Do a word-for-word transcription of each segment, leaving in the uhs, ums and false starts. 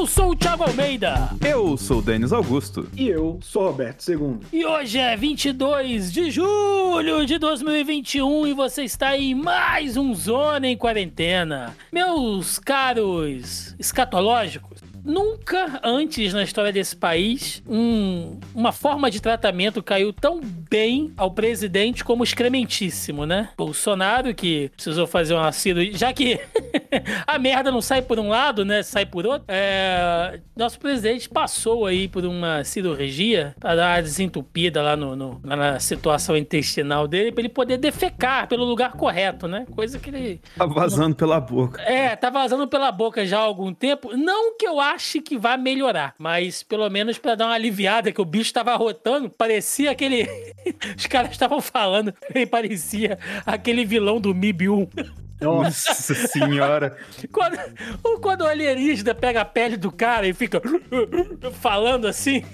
Eu sou o Thiago Almeida. Eu sou o Denis Augusto. E eu sou o Roberto Segundo. E hoje é vinte e dois de julho de dois mil e vinte e um e você está em mais um Zona em Quarentena. Meus caros escatológicos, nunca antes na história desse país um, uma forma de tratamento caiu tão bem ao presidente como excrementíssimo, né? Bolsonaro, que precisou fazer uma cirurgia, já que a merda não sai por um lado, né? Sai por outro. É... Nosso presidente passou aí por uma cirurgia para dar uma desentupida lá no, no, na situação intestinal dele, para ele poder defecar pelo lugar correto, né? Coisa que ele... Tá vazando pela boca. É, tá vazando pela boca já há algum tempo. Não que eu ache que vai melhorar, mas pelo menos para dar uma aliviada, que o bicho tava rotando, parecia aquele... Os caras estavam falando, ele parecia aquele vilão do M I B um. Nossa senhora! Quando, quando o alienígena pega a pele do cara e fica falando assim,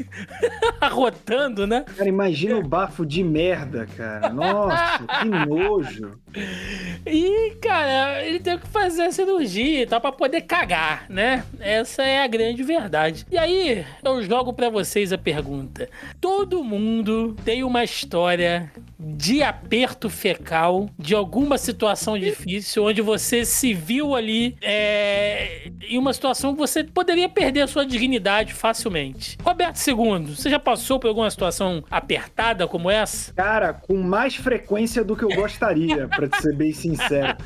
arrotando, né? Cara, imagina o bafo de merda, cara. Nossa, que nojo! E, cara, ele teve que fazer a cirurgia e tal pra poder cagar, né? Essa é a grande verdade. E aí, eu jogo pra vocês a pergunta. Todo mundo tem uma história de aperto fecal, de alguma situação difícil, onde você se viu ali é, em uma situação que você poderia perder a sua dignidade facilmente. Roberto Segundo, você já passou por alguma situação apertada como essa? Cara, com mais frequência do que eu gostaria, pra te ser bem sincero.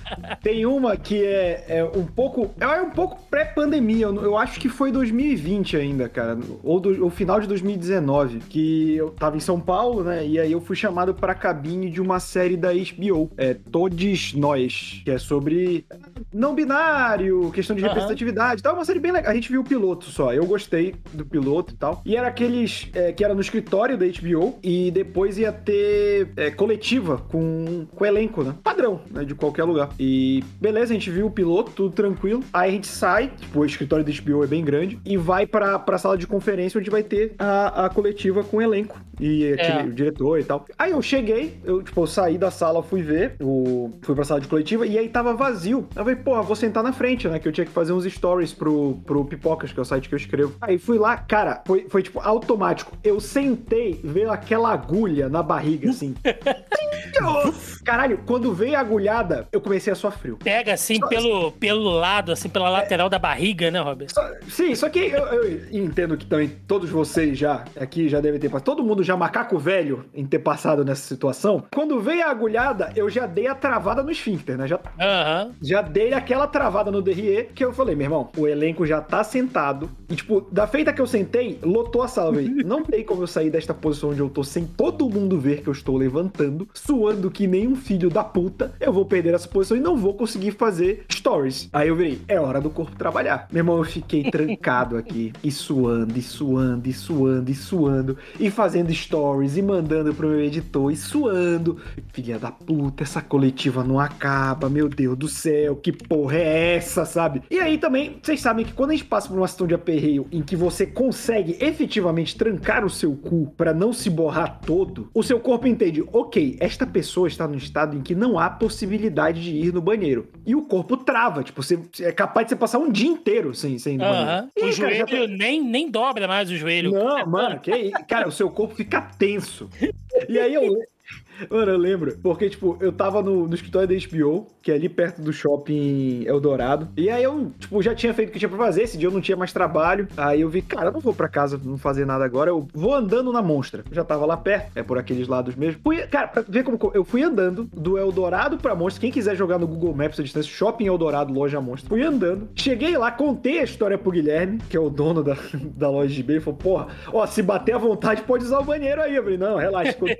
Tem uma que é, é um pouco... É um pouco pré-pandemia. Eu, eu acho que foi dois mil e vinte ainda, cara. Ou do, o final de dois mil e dezenove. Que eu tava em São Paulo, né? E aí eu fui chamado pra cabine de uma série da H B O. É Todos Nós. Que é sobre não binário, questão de representatividade e tal. Uma série bem legal. A gente viu o piloto só. Eu gostei do piloto e tal. E era aqueles é, que era no escritório da H B O. E depois ia ter é, coletiva com, com elenco, né? Padrão, né? De qualquer lugar. E beleza, a gente viu o piloto, tudo tranquilo. Aí a gente sai, tipo, o escritório da H B O é bem grande, e vai pra, pra sala de conferência onde vai ter a, a coletiva com o elenco. E aquele, é. o diretor e tal. Aí eu cheguei, eu, tipo, eu saí da sala, fui ver, eu fui pra sala de coletiva, e aí tava vazio. Eu falei, porra, vou sentar na frente, né? Que eu tinha que fazer uns stories pro, pro Pipocas, que é o site que eu escrevo. Aí fui lá, cara, foi, foi tipo, automático. Eu sentei, veio aquela agulha na barriga, assim. Caralho, quando veio a agulhada, eu comecei a suar frio. Pega, assim, só, pelo, pelo lado, assim, pela lateral é, da barriga, né, Robert? Só, sim, só que eu, eu entendo que também todos vocês já aqui já devem ter passado. Todo mundo já macaco velho em ter passado nessa situação. Quando veio a agulhada, eu já dei a travada no esfíncter, né? Já, uhum. já dei aquela travada no D R E, que eu falei, meu irmão, o elenco já tá sentado. E, tipo, da feita que eu sentei, lotou a sala, velho. Não tem como eu sair desta posição onde eu tô sem todo mundo ver que eu estou levantando, suando que nem um filho da puta, eu vou perder essa posição e não vou conseguir fazer stories. Aí eu virei, é hora do corpo trabalhar. Meu irmão, eu fiquei trancado aqui e suando, e suando, e suando, e suando, e fazendo stories, e mandando pro meu editor, e suando. Filha da puta, essa coletiva não acaba, meu Deus do céu, que porra é essa, sabe? E aí também, vocês sabem que quando a gente passa por uma situação de aperreio em que você consegue efetivamente trancar o seu cu pra não se borrar todo, o seu corpo entende, ok, esta pessoa está no estado em que não há possibilidade de ir no banheiro. E o corpo trava, tipo, você é capaz de você passar um dia inteiro sem, sem ir no uhum. banheiro. E o aí, joelho cara, tá... nem, nem dobra mais o joelho. Não, mano, que... cara, o seu corpo fica tenso. E aí eu... Mano, eu lembro, porque, tipo, eu tava no, no escritório da H B O, que é ali perto do shopping Eldorado, e aí eu, tipo, já tinha feito o que tinha pra fazer, esse dia eu não tinha mais trabalho, aí eu vi, cara, eu não vou pra casa, não fazer nada agora, eu vou andando na Monstra. Eu já tava lá perto, é por aqueles lados mesmo. Fui, cara, pra ver como, eu fui andando do Eldorado pra Monstra, quem quiser jogar no Google Maps a distância, shopping Eldorado, loja Monstra. Fui andando, cheguei lá, contei a história pro Guilherme, que é o dono da, da loja de B, e falou, porra, ó, se bater à vontade pode usar o banheiro aí. Eu falei, não, relaxa, quando,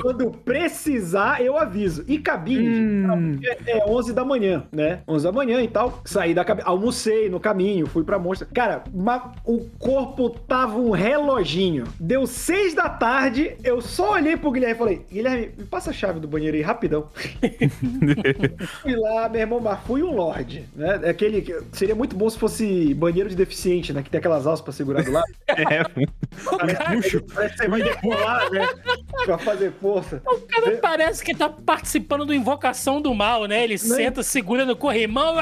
quando precisar, eu aviso. E cabine hum. é onze da manhã, né? onze da manhã e tal. Saí da cabine, almocei no caminho, fui pra Monstra. Cara, ma... o corpo tava um reloginho. Deu seis da tarde, eu só olhei pro Guilherme e falei, Guilherme, me passa a chave do banheiro aí, rapidão. Fui lá, meu irmão, mas fui um lorde, né? Aquele que... Seria muito bom se fosse banheiro de deficiente, né? Que tem aquelas alças pra segurar do lado. É, é puxo. Você vai decolar, né? Pra fazer força. O cara Vê... parece que tá participando do Invocação do Mal, né? Ele Nem... senta, segura no corrimão.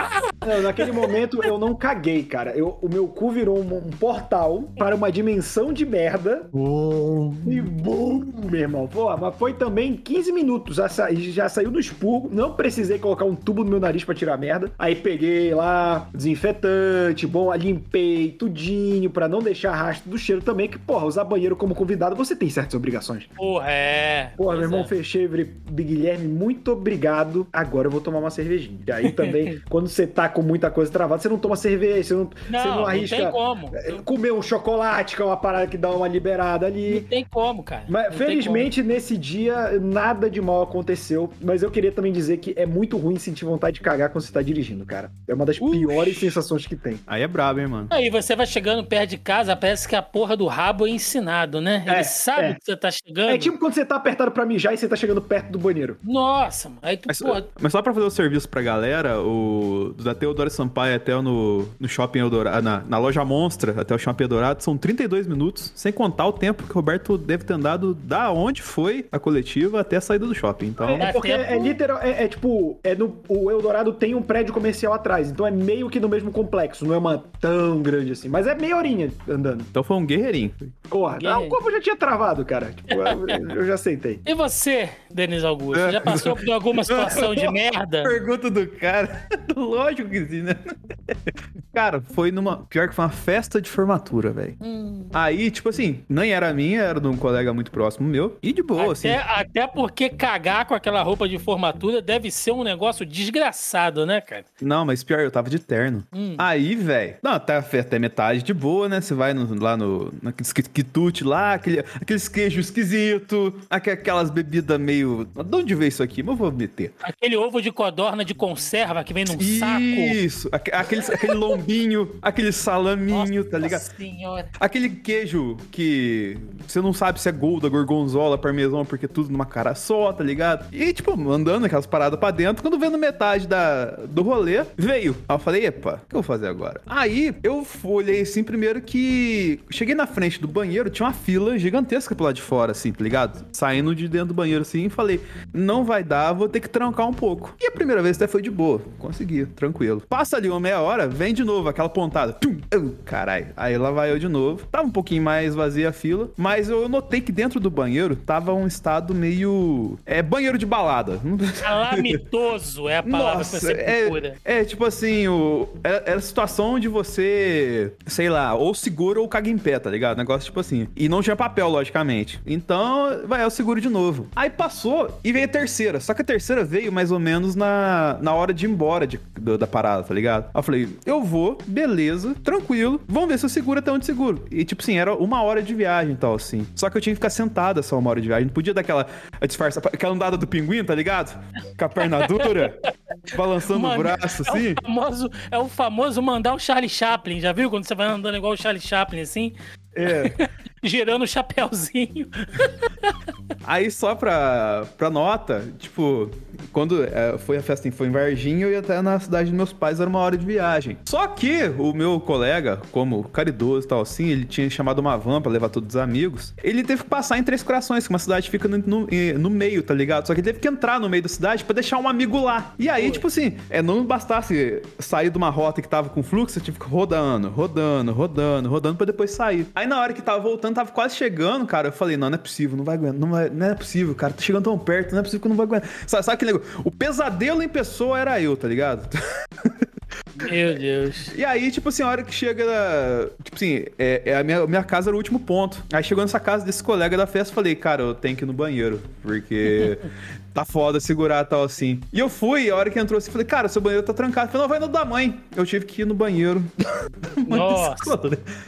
Não, naquele momento eu não caguei, cara. Eu, o meu cu virou um, um portal para uma dimensão de merda. Oh. E bum, meu irmão. Pô, mas foi também quinze minutos. Já, sa... já saiu do expurgo. Não precisei colocar um tubo no meu nariz pra tirar a merda. Aí peguei lá, desinfetante, bom, limpei tudinho pra não deixar rastro do cheiro também. Que, porra, usar banheiro como convidado, você tem certas obrigações. Porra, é. Porra, meu irmão, fechei, Guilherme, muito obrigado. Agora eu vou tomar uma cervejinha. E aí também, quando você tá com muita coisa travada, você não toma cerveja, você não, não, você não arrisca. Não tem como. Comer um chocolate, que é uma parada que dá uma liberada ali. Não tem como, cara. Mas não, felizmente, nesse dia, nada de mal aconteceu. Mas eu queria também dizer que é muito ruim sentir vontade de cagar quando você tá dirigindo, cara. É uma das Ux. piores sensações que tem. Aí é brabo, hein, mano. Aí você vai chegando perto de casa, parece que a porra do rabo é ensinado, né? É, ele sabe é. que você tá chegando. É tipo quando você tá apertado pra mijar e você tá chegando perto do banheiro. Nossa, mano. Aí tu, mas, porra... mas só pra fazer o serviço pra galera, o da Teodoro Sampaio até no, no shopping Eldorado, na, na loja Monstra, até o shopping Eldorado, são trinta e dois minutos, sem contar o tempo que o Roberto deve ter andado da onde foi a coletiva até a saída do shopping. Então... É, é porque tempo... é literal, é, é tipo, é no, o Eldorado tem um prédio comercial atrás, então é meio que no mesmo complexo, não é uma tão grande assim, mas é meia horinha andando. Então foi um guerreirinho. Porra, o corpo já tinha travado, cara. Tipo, eu já aceitei. E você, Denis Augusto, já passou por alguma situação de merda? Pergunta do cara. Lógico que sim, né? Cara, foi numa... Pior que foi uma festa de formatura, velho. Hum. Aí, tipo assim, nem era minha, era de um colega muito próximo meu. E de boa, até, assim. Até porque cagar com aquela roupa de formatura deve ser um negócio desgraçado, né, cara? Não, mas pior, eu tava de terno. Hum. Aí, velho... Não, tá até metade de boa, né? Você vai no, lá no... Naqueles quitute lá, aquele, aqueles queijos esquisitos, aquelas bebidas meio... De onde veio isso aqui? Mas eu vou meter. Aquele ovo de codorna de conserva que vem num isso, saco. Isso! Aquele, aquele lombinho, aquele salaminho, nossa, tá ligado? Senhora. Aquele queijo que você não sabe se é Gouda, gorgonzola, parmesão, porque é tudo numa cara só, tá ligado? E, tipo, andando aquelas paradas pra dentro, quando vendo metade da, do rolê, veio. Aí eu falei, epa, o que eu vou fazer agora? Aí, eu olhei assim, primeiro que... Cheguei na frente do banheiro, tinha uma fila gigantesca pro lado de fora, assim, tá ligado? Saindo de dentro do banheiro, assim, e falei, não vai dar, vou ter que trancar um pouco. E a primeira vez até foi de boa, consegui, tranquilo. Passa ali uma meia hora, vem de novo aquela pontada, pum, oh, caralho. Aí lá vai eu de novo, tava um pouquinho mais vazia a fila, mas eu notei que dentro do banheiro tava um estado meio... É, banheiro de balada. Calamitoso é a palavra. Nossa, que você procura. É, é tipo assim, o, é, é a situação onde você, sei lá, ou segura ou caga em pé, tá ligado? Negócio tipo assim. E não tinha papel, logicamente. Então, vai, eu seguro de novo. Aí passou e veio a terceira. Só que a terceira veio mais ou menos na, na hora de ir embora de, da, da parada, tá ligado? Aí eu falei, eu vou, beleza, tranquilo. Vamos ver se eu seguro até onde seguro. E tipo assim, era uma hora de viagem e tal, assim. Só que eu tinha que ficar sentada só uma hora de viagem. Não podia dar aquela disfarça, aquela andada do pinguim, tá ligado? Com a perna dura, balançando Mano, o braço, é assim. O famoso, é o famoso mandar o Charlie Chaplin, já viu? Quando você vai andando igual o Charlie Chaplin, assim. É. Girando o chapéuzinho. Aí só pra, pra nota, tipo, quando é, foi a festa foi em Varginha, eu ia até na cidade dos meus pais, era uma hora de viagem. Só que o meu colega, como caridoso e tal assim, ele tinha chamado uma van pra levar todos os amigos. Ele teve que passar em Três Corações, que uma cidade fica no, no, no meio, tá ligado? Só que ele teve que entrar no meio da cidade pra deixar um amigo lá. E aí, Oi. tipo assim, é, não bastasse sair de uma rota que tava com fluxo, eu tive que rodando, rodando, rodando, rodando pra depois sair. Aí na hora que tava voltando, tava quase chegando, cara, eu falei, não, não é possível, não vai aguentar, não, vai, não é possível, cara, tô chegando tão perto, não é possível que eu não vou aguentar. Sabe, sabe aquele negócio? O pesadelo em pessoa era eu, tá ligado? Meu Deus. E aí, tipo assim, a hora que chega... Tipo assim, é, é a minha, minha casa era o último ponto. Aí chegou nessa casa desse colega da festa, falei, cara, eu tenho que ir no banheiro, porque... Tá foda segurar e tal assim. E eu fui, a hora que entrou assim, falei, cara, seu banheiro tá trancado. Eu falei, não, vai no da mãe. Eu tive que ir no banheiro. Nossa.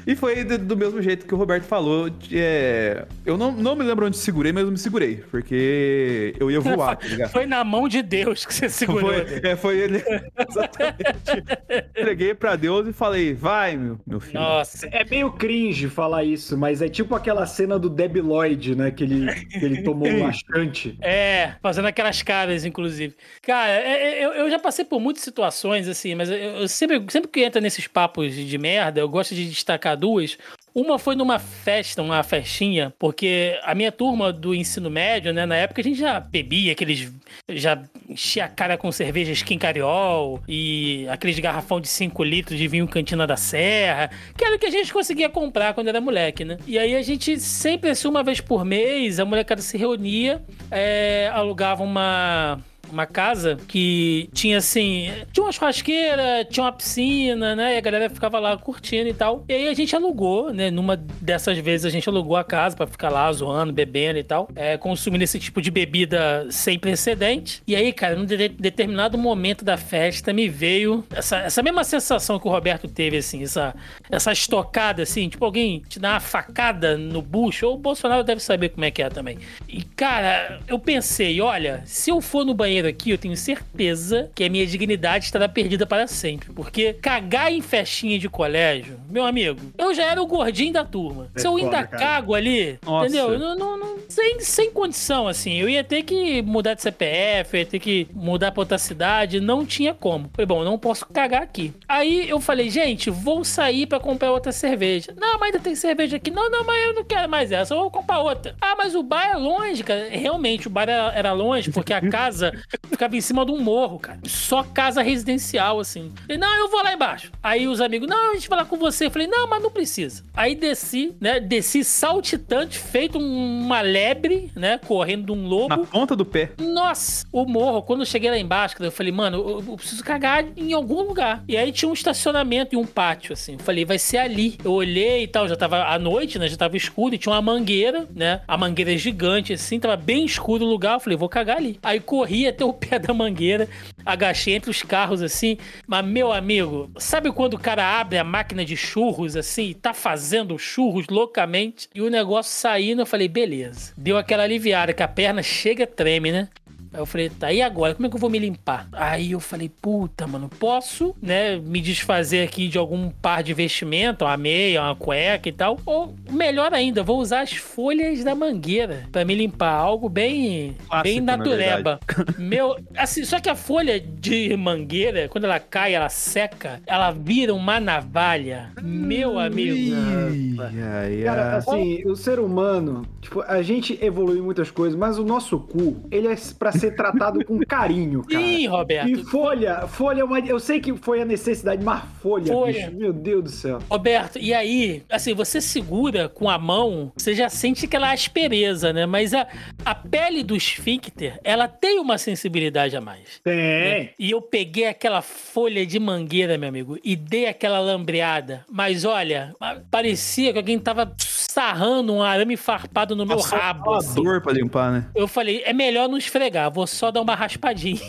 E foi do mesmo jeito que o Roberto falou. É... Eu não, não me lembro onde segurei, mas eu me segurei. Porque eu ia voar, tá ligado? Foi na mão de Deus que você segurou. Foi, é, foi ele. Exatamente. Entreguei pra Deus e falei, vai, meu, meu filho. Nossa. É meio cringe falar isso, mas é tipo aquela cena do Debi Lloyd, né? Que ele, que ele tomou um laxante. É, fazendo aquelas caras, inclusive. Cara, eu, eu já passei por muitas situações, assim, mas eu, eu sempre, sempre que entra nesses papos de merda, eu gosto de destacar duas. Uma foi numa festa, uma festinha, porque a minha turma do ensino médio, né, na época a gente já bebia aqueles... já enchia a cara com cerveja Skin Cariol e aqueles garrafão de cinco litros de vinho Cantina da Serra, que era o que a gente conseguia comprar quando era moleque, né? E aí a gente sempre, assim, uma vez por mês, a molecada se reunia, é, alugava uma... uma casa que tinha, assim, tinha uma churrasqueira, tinha uma piscina, né? E a galera ficava lá curtindo e tal. E aí a gente alugou, né? Numa dessas vezes a gente alugou a casa pra ficar lá zoando, bebendo e tal. É, consumindo esse tipo de bebida sem precedente. E aí, cara, num de- determinado momento da festa me veio essa, essa mesma sensação que o Roberto teve, assim, essa, essa estocada, assim, tipo alguém te dá uma facada no bucho. Ou o Bolsonaro deve saber como é que é também. E, cara, eu pensei, olha, se eu for no banheiro aqui, eu tenho certeza que a minha dignidade estará perdida para sempre. Porque cagar em festinha de colégio, meu amigo, eu já era o gordinho da turma. É, se eu ainda cago ali, nossa, entendeu? Não, não, não, sem, sem condição, assim. Eu ia ter que mudar de C P F, eu ia ter que mudar pra outra cidade, não tinha como. Falei, bom, não posso cagar aqui. Aí eu falei, gente, vou sair pra comprar outra cerveja. Não, mas ainda tem cerveja aqui. Não, não, mas eu não quero mais essa, eu vou comprar outra. Ah, mas o bar é longe, cara. Realmente, o bar era longe, porque a casa... ficava em cima de um morro, cara. Só casa residencial, assim. Falei, não, eu vou lá embaixo. Aí os amigos, não, a gente vai lá com você. Eu falei, não, mas não precisa. Aí desci, né? Desci saltitante, feito uma lebre, né? Correndo de um lobo. Na ponta do pé. Nossa, o morro. Quando eu cheguei lá embaixo, eu falei, mano, eu, eu preciso cagar em algum lugar. E aí tinha um estacionamento e um pátio, assim. Eu falei, vai ser ali. Eu olhei e tal, já tava à noite, né? Já tava escuro e tinha uma mangueira, né? A mangueira é gigante, assim. Tava bem escuro o lugar. Eu falei, vou cagar ali. Aí corri até o pé da mangueira, agachei entre os carros, assim, mas, meu amigo, sabe quando o cara abre a máquina de churros, assim, e tá fazendo churros loucamente, e o negócio saindo, eu falei, beleza, deu aquela aliviada, que a perna chega, treme, né? Aí eu falei, tá, e agora? Como é que eu vou me limpar? Aí eu falei, puta, mano, posso, né, me desfazer aqui de algum par de vestimenta, uma meia, uma cueca e tal, ou melhor ainda, vou usar as folhas da mangueira pra me limpar, algo bem, clássico, bem natureba. Na Meu, assim, só que a folha de mangueira, quando ela cai, ela seca, ela vira uma navalha. Meu amigo. Cara, assim, o ser humano, tipo, a gente evolui em muitas coisas, mas o nosso cu, ele é pra ser tratado com carinho, cara. Sim, Roberto. E folha, folha é uma... Eu sei que foi a necessidade, mas folha, folha. Bicho, meu Deus do céu. Roberto, e aí, assim, você segura com a mão, você já sente aquela aspereza, né? Mas a, a pele do esfíncter, ela tem uma sensibilidade a mais. Tem. Né? E eu peguei aquela folha de mangueira, meu amigo, e dei aquela lambreada. Mas, olha, parecia que alguém tava sarrando um arame farpado no meu Nossa, rabo. Uma assim. Dor pra limpar, né? Eu falei, é melhor não esfregar, vou só dar uma raspadinha.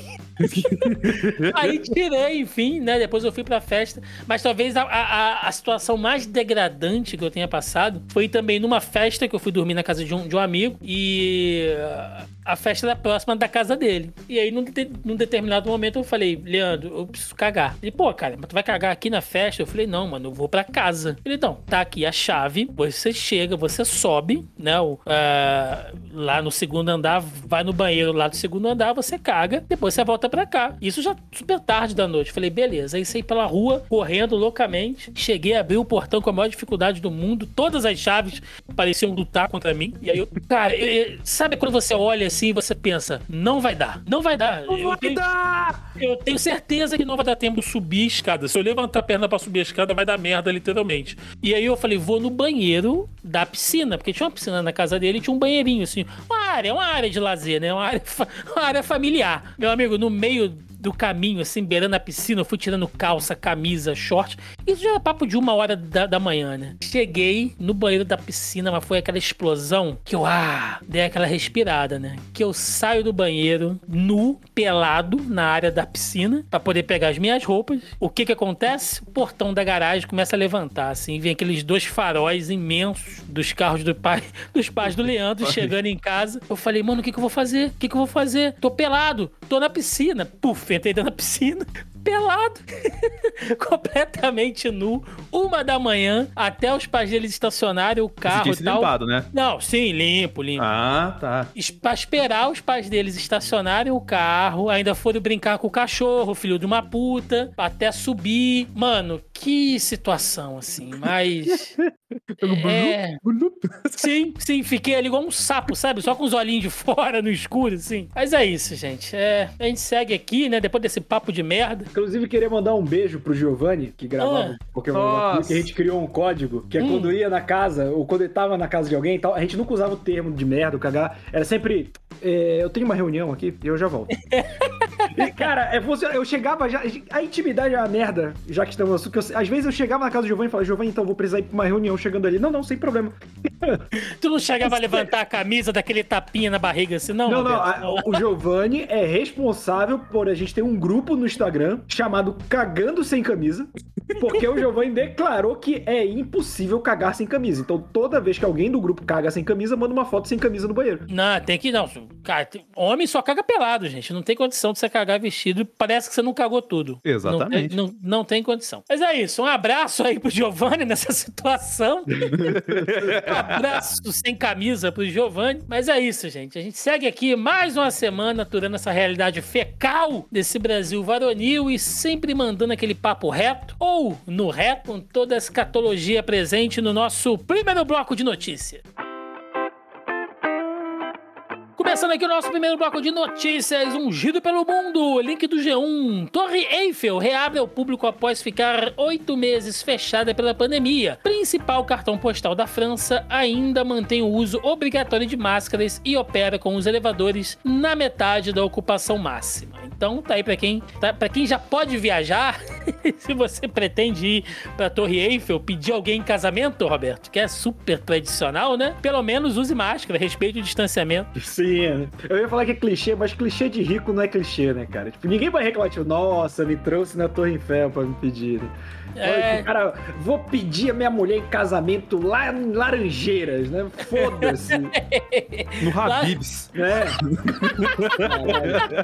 Aí tirei, enfim, né? Depois eu fui pra festa. Mas talvez a, a, a situação mais degradante que eu tenha passado foi também numa festa que eu fui dormir na casa de um, de um amigo. E a festa era próxima da casa dele. E aí, num, de, num determinado momento, eu falei, Leandro, eu preciso cagar. Ele, pô, cara, mas tu vai cagar aqui na festa? Eu falei, não, mano, eu vou pra casa. Ele, então, tá aqui a chave, você chega, você sobe, né? O, a, lá no segundo andar, vai no banheiro lá do segundo andar, você caga, depois você volta pra cá. Isso já super tarde da noite. Falei, beleza. Aí saí pela rua, correndo loucamente. Cheguei, abri o portão com a maior dificuldade do mundo. Todas as chaves pareciam lutar contra mim. E aí eu... Cara, eu, eu, sabe quando você olha assim e você pensa, não vai dar. Não vai dar. Não eu vai tenho, dar! Eu tenho certeza que não vai dar tempo de subir a escada. Se eu levantar a perna pra subir a escada, vai dar merda, literalmente. E aí eu falei, vou no banheiro da piscina. Porque tinha uma piscina na casa dele e tinha um banheirinho, assim. Uma área, uma área de lazer, né? Uma área, uma área familiar. Meu amigo, no meio do caminho, assim, beirando a piscina, eu fui tirando calça, camisa, short. Isso já era papo de uma hora da, da manhã, né? Cheguei no banheiro da piscina, mas foi aquela explosão que eu, ah, dei aquela respirada, né? Que eu saio do banheiro nu, pelado, na área da piscina, pra poder pegar as minhas roupas. O que que acontece? O portão da garagem começa a levantar, assim, vem aqueles dois faróis imensos dos carros do pai, dos pais do Leandro chegando em casa. Eu falei, mano, o que que eu vou fazer? O que que eu vou fazer? Tô pelado, tô na piscina. Puf, entrei dentro da piscina, pelado, completamente nu, uma da manhã, até os pais deles estacionarem o carro e tal. Limpado, né? Não, sim, limpo, limpo. Ah, tá. Pra esperar os pais deles estacionarem o carro, ainda foram brincar com o cachorro, filho de uma puta, até subir. Mano, que situação, assim, mas... é... sim, sim, fiquei ali igual um sapo, sabe? Só com os olhinhos de fora, no escuro, assim. Mas é isso, gente. É... A gente segue aqui, né? Depois desse papo de merda. Inclusive, queria mandar um beijo pro Giovanni, que gravava ah, Pokémon, que a gente criou um código, que é hum. quando ia na casa, ou quando ele tava na casa de alguém e tal, a gente nunca usava o termo de merda, o cagar. Era sempre, é, eu tenho uma reunião aqui e eu já volto. E, cara, é, eu chegava já... A intimidade é uma merda, já que estamos no assunto. Às vezes eu chegava na casa do Giovanni e falava, Giovanni, então eu vou precisar ir pra uma reunião chegando ali. Não, não, sem problema. Tu não chegava a levantar a camisa daquele tapinha na barriga assim, não? Não, não. A, não. O Giovanni é responsável por a gente ter um grupo no Instagram chamado Cagando Sem Camisa, porque o Giovanni declarou que é impossível cagar sem camisa. Então toda vez que alguém do grupo caga sem camisa, manda uma foto sem camisa no banheiro. Não, tem que... Não, cara, homem só caga pelado, gente. Não tem condição de você cagar vestido. Parece que você não cagou tudo. Exatamente. Não, não, não tem condição. Mas é isso. Um abraço aí pro Giovanni nessa situação. Um abraço sem camisa pro Giovanni. Mas é isso, gente. A gente segue aqui mais uma semana aturando essa realidade fecal desse Brasil varonil e sempre mandando aquele papo reto ou no reto com toda a escatologia presente no nosso primeiro bloco de notícia. Começando aqui o nosso primeiro bloco de notícias, um giro pelo mundo, link do G um. Torre Eiffel reabre ao público após ficar oito meses fechada pela pandemia. Principal cartão postal da França ainda mantém o uso obrigatório de máscaras e opera com os elevadores na metade da ocupação máxima. Então tá aí pra quem, tá, pra quem já pode viajar, se você pretende ir pra Torre Eiffel, pedir alguém em casamento, Roberto, que é super tradicional, né? Pelo menos use máscara, respeite o distanciamento. Sim. Eu ia falar que é clichê, mas clichê de rico não é clichê, né, cara? Tipo, ninguém vai reclamar, tipo, nossa, me trouxe na Torre Eiffel pra me pedir, né? É... Cara, vou pedir a minha mulher em casamento lá em Laranjeiras, né? Foda-se. No Habib's. É.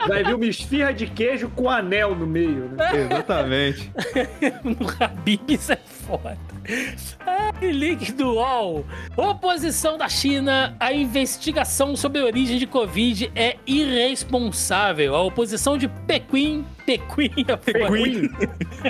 Vai vir uma esfirra de queijo com anel no meio, né? Exatamente. No Habib's é foda. Ai, link do U O L. Oposição da China à investigação sobre a origem de Covid é irresponsável. A oposição de Pequim Pequim, Pequim.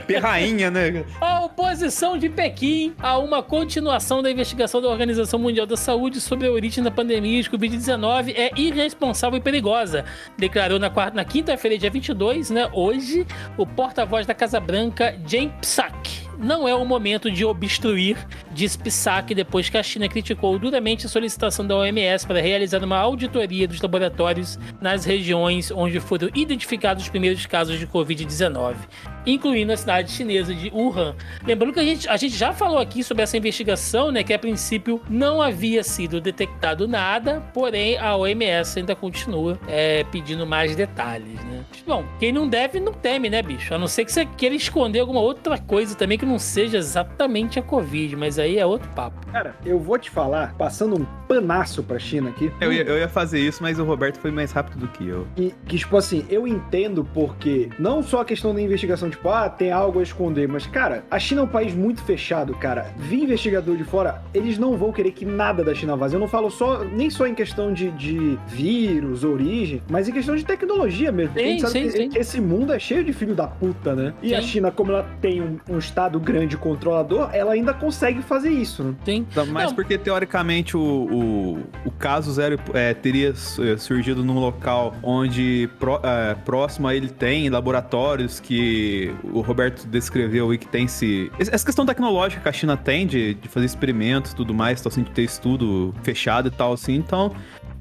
Perrainha, né? A oposição de Pequim a uma continuação da investigação da Organização Mundial da Saúde sobre a origem da pandemia de covid dezenove é irresponsável e perigosa, declarou na, quarta, na quinta-feira, dia vinte e dois, né, hoje, o porta-voz da Casa Branca, Jane Psaki. Não é o momento de obstruir, disse Psaki, depois que a China criticou duramente a solicitação da O M S para realizar uma auditoria dos laboratórios nas regiões onde foram identificados os primeiros casos de covid dezenove, incluindo a cidade chinesa de Wuhan. Lembrando que a gente, a gente já falou aqui sobre essa investigação, né, que a princípio não havia sido detectado nada, porém a O M S ainda continua é, pedindo mais detalhes, né? Bom, quem não deve não teme, né, bicho? A não ser que você queira esconder alguma outra coisa também que não seja exatamente a Covid, mas aí é outro papo. Cara, eu vou te falar, passando um panaço pra China aqui. Eu ia, eu ia fazer isso, mas o Roberto foi mais rápido do que eu. E, que, tipo assim, eu entendo porque não só a questão da investigação, tipo, ah, tem algo a esconder, mas, cara, a China é um país muito fechado, cara. Vi investigador de fora, eles não vão querer que nada da China vaze. Eu não falo só, nem só em questão de, de vírus, origem, mas em questão de tecnologia mesmo. Sim, sabe sim, que, sim. Esse mundo é cheio de filho da puta, né? E sim. A China, como ela tem um, um estado grande controlador, ela ainda consegue fazer isso, né? Sim. Mas não. Porque, teoricamente, o, o, o caso zero é, teria surgido num local onde pró, é, próximo a ele tem laboratórios que o Roberto descreveu e que tem se... Essa questão tecnológica que a China tem de, de fazer experimentos e tudo mais, assim, de ter estudo fechado e tal, assim, então...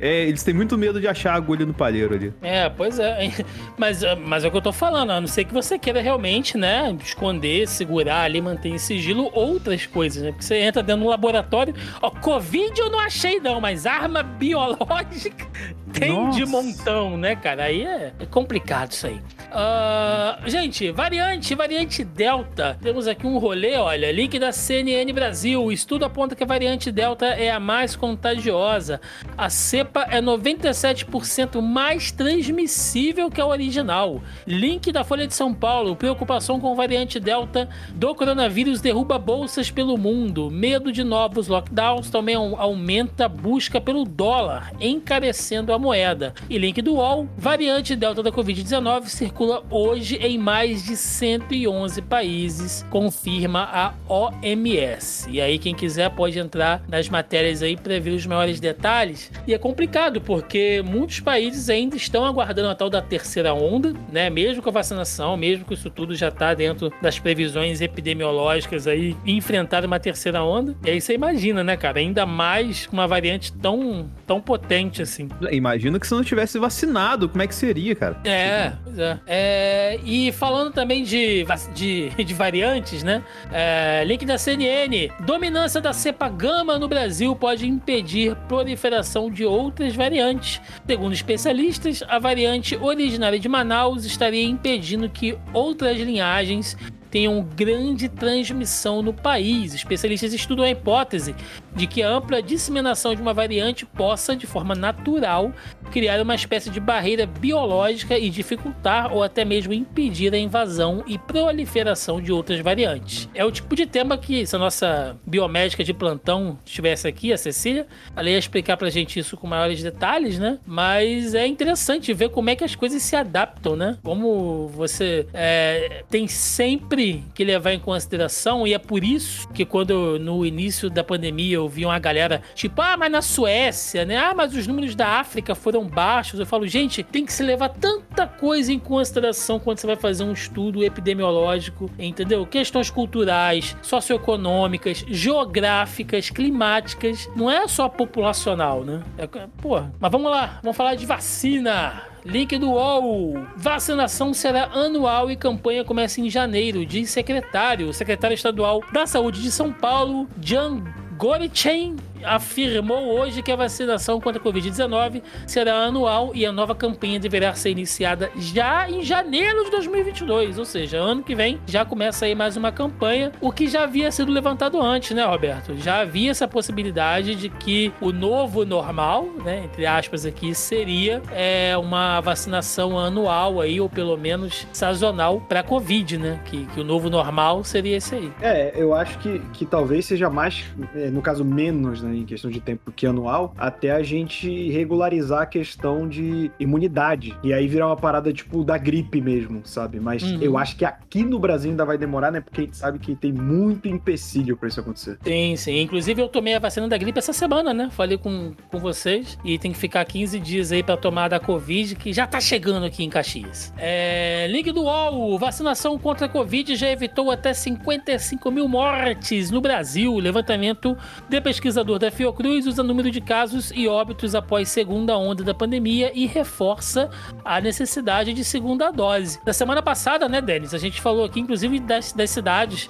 É, eles têm muito medo de achar a agulha no palheiro ali. É, pois é. Mas, mas é o que eu tô falando, a não ser que você queira realmente, né, esconder, segurar ali, manter em sigilo outras coisas, né? Porque você entra dentro de um laboratório, ó, Covid eu não achei não, mas arma biológica tem Nossa. De montão, né, cara? Aí é, é complicado isso aí. Uh, gente, variante, variante Delta. Temos aqui um rolê, olha, link da C N N Brasil. O estudo aponta que a variante Delta é a mais contagiosa. A cepa é noventa e sete por cento mais transmissível que a original. Link da Folha de São Paulo. Preocupação com a variante Delta do coronavírus derruba bolsas pelo mundo. Medo de novos lockdowns também aumenta a busca pelo dólar, encarecendo a moeda. E link do U O L, variante Delta da covid dezenove circula hoje em mais de cento e onze países, confirma a O M S. E aí quem quiser pode entrar nas matérias aí para ver os maiores detalhes. E é complicado, porque muitos países ainda estão aguardando a tal da terceira onda, né? Mesmo com a vacinação, mesmo que isso tudo já está dentro das previsões epidemiológicas aí, enfrentar uma terceira onda. E aí você imagina, né, cara? Ainda mais uma variante tão, tão potente assim. Imagina que se não tivesse vacinado, como é que seria, cara? É, pois é. é e falando também de, de, de variantes, né? É, link da C N N. Dominância da cepa gama no Brasil pode impedir proliferação de outras variantes. Segundo especialistas, a variante originária de Manaus estaria impedindo que outras linhagens tenham grande transmissão no país. Especialistas estudam a hipótese de que a ampla disseminação de uma variante possa, de forma natural, criar uma espécie de barreira biológica e dificultar ou até mesmo impedir a invasão e proliferação de outras variantes. É o tipo de tema que, se a nossa biomédica de plantão estivesse aqui, a Cecília, ela ia explicar pra gente isso com maiores detalhes, né? Mas é interessante ver como é que as coisas se adaptam, né? Como você é, tem sempre que levar em consideração, e é por isso que quando no início da pandemia eu vi uma galera tipo, ah, mas na Suécia, né? Ah, mas os números da África foram baixos. Eu falo, gente, tem que se levar tanta coisa em consideração quando você vai fazer um estudo epidemiológico, entendeu? Questões culturais, socioeconômicas, geográficas, climáticas, não é só populacional, né? É, porra, mas vamos lá, vamos falar de vacina. Link do U O L. Vacinação será anual e campanha começa em janeiro, diz secretário. O secretário estadual da Saúde de São Paulo, Jean Gorichen, afirmou hoje que a vacinação contra a covid dezenove será anual e a nova campanha deverá ser iniciada já em janeiro de dois mil e vinte e dois, ou seja, ano que vem já começa aí mais uma campanha, o que já havia sido levantado antes, né, Roberto? Já havia essa possibilidade de que o novo normal, né, entre aspas aqui, seria é, uma vacinação anual aí, ou pelo menos sazonal para Covid, né, que, que o novo normal seria esse aí. É, eu acho que, que talvez seja mais, no caso menos, né, em questão de tempo que anual, até a gente regularizar a questão de imunidade. E aí virar uma parada tipo da gripe mesmo, sabe? Mas uhum. eu acho que aqui no Brasil ainda vai demorar, né? Porque a gente sabe que tem muito empecilho pra isso acontecer. Sim, sim. Inclusive eu tomei a vacina da gripe essa semana, né? Falei com, com vocês. E tem que ficar quinze dias aí pra tomar da Covid, que já tá chegando aqui em Caxias. É... Link do U O L. Vacinação contra a Covid já evitou até cinquenta e cinco mil mortes no Brasil. Levantamento de pesquisador da Fiocruz usa número de casos e óbitos após segunda onda da pandemia e reforça a necessidade de segunda dose. Na semana passada, né, Denis, a gente falou aqui, inclusive, das, das cidades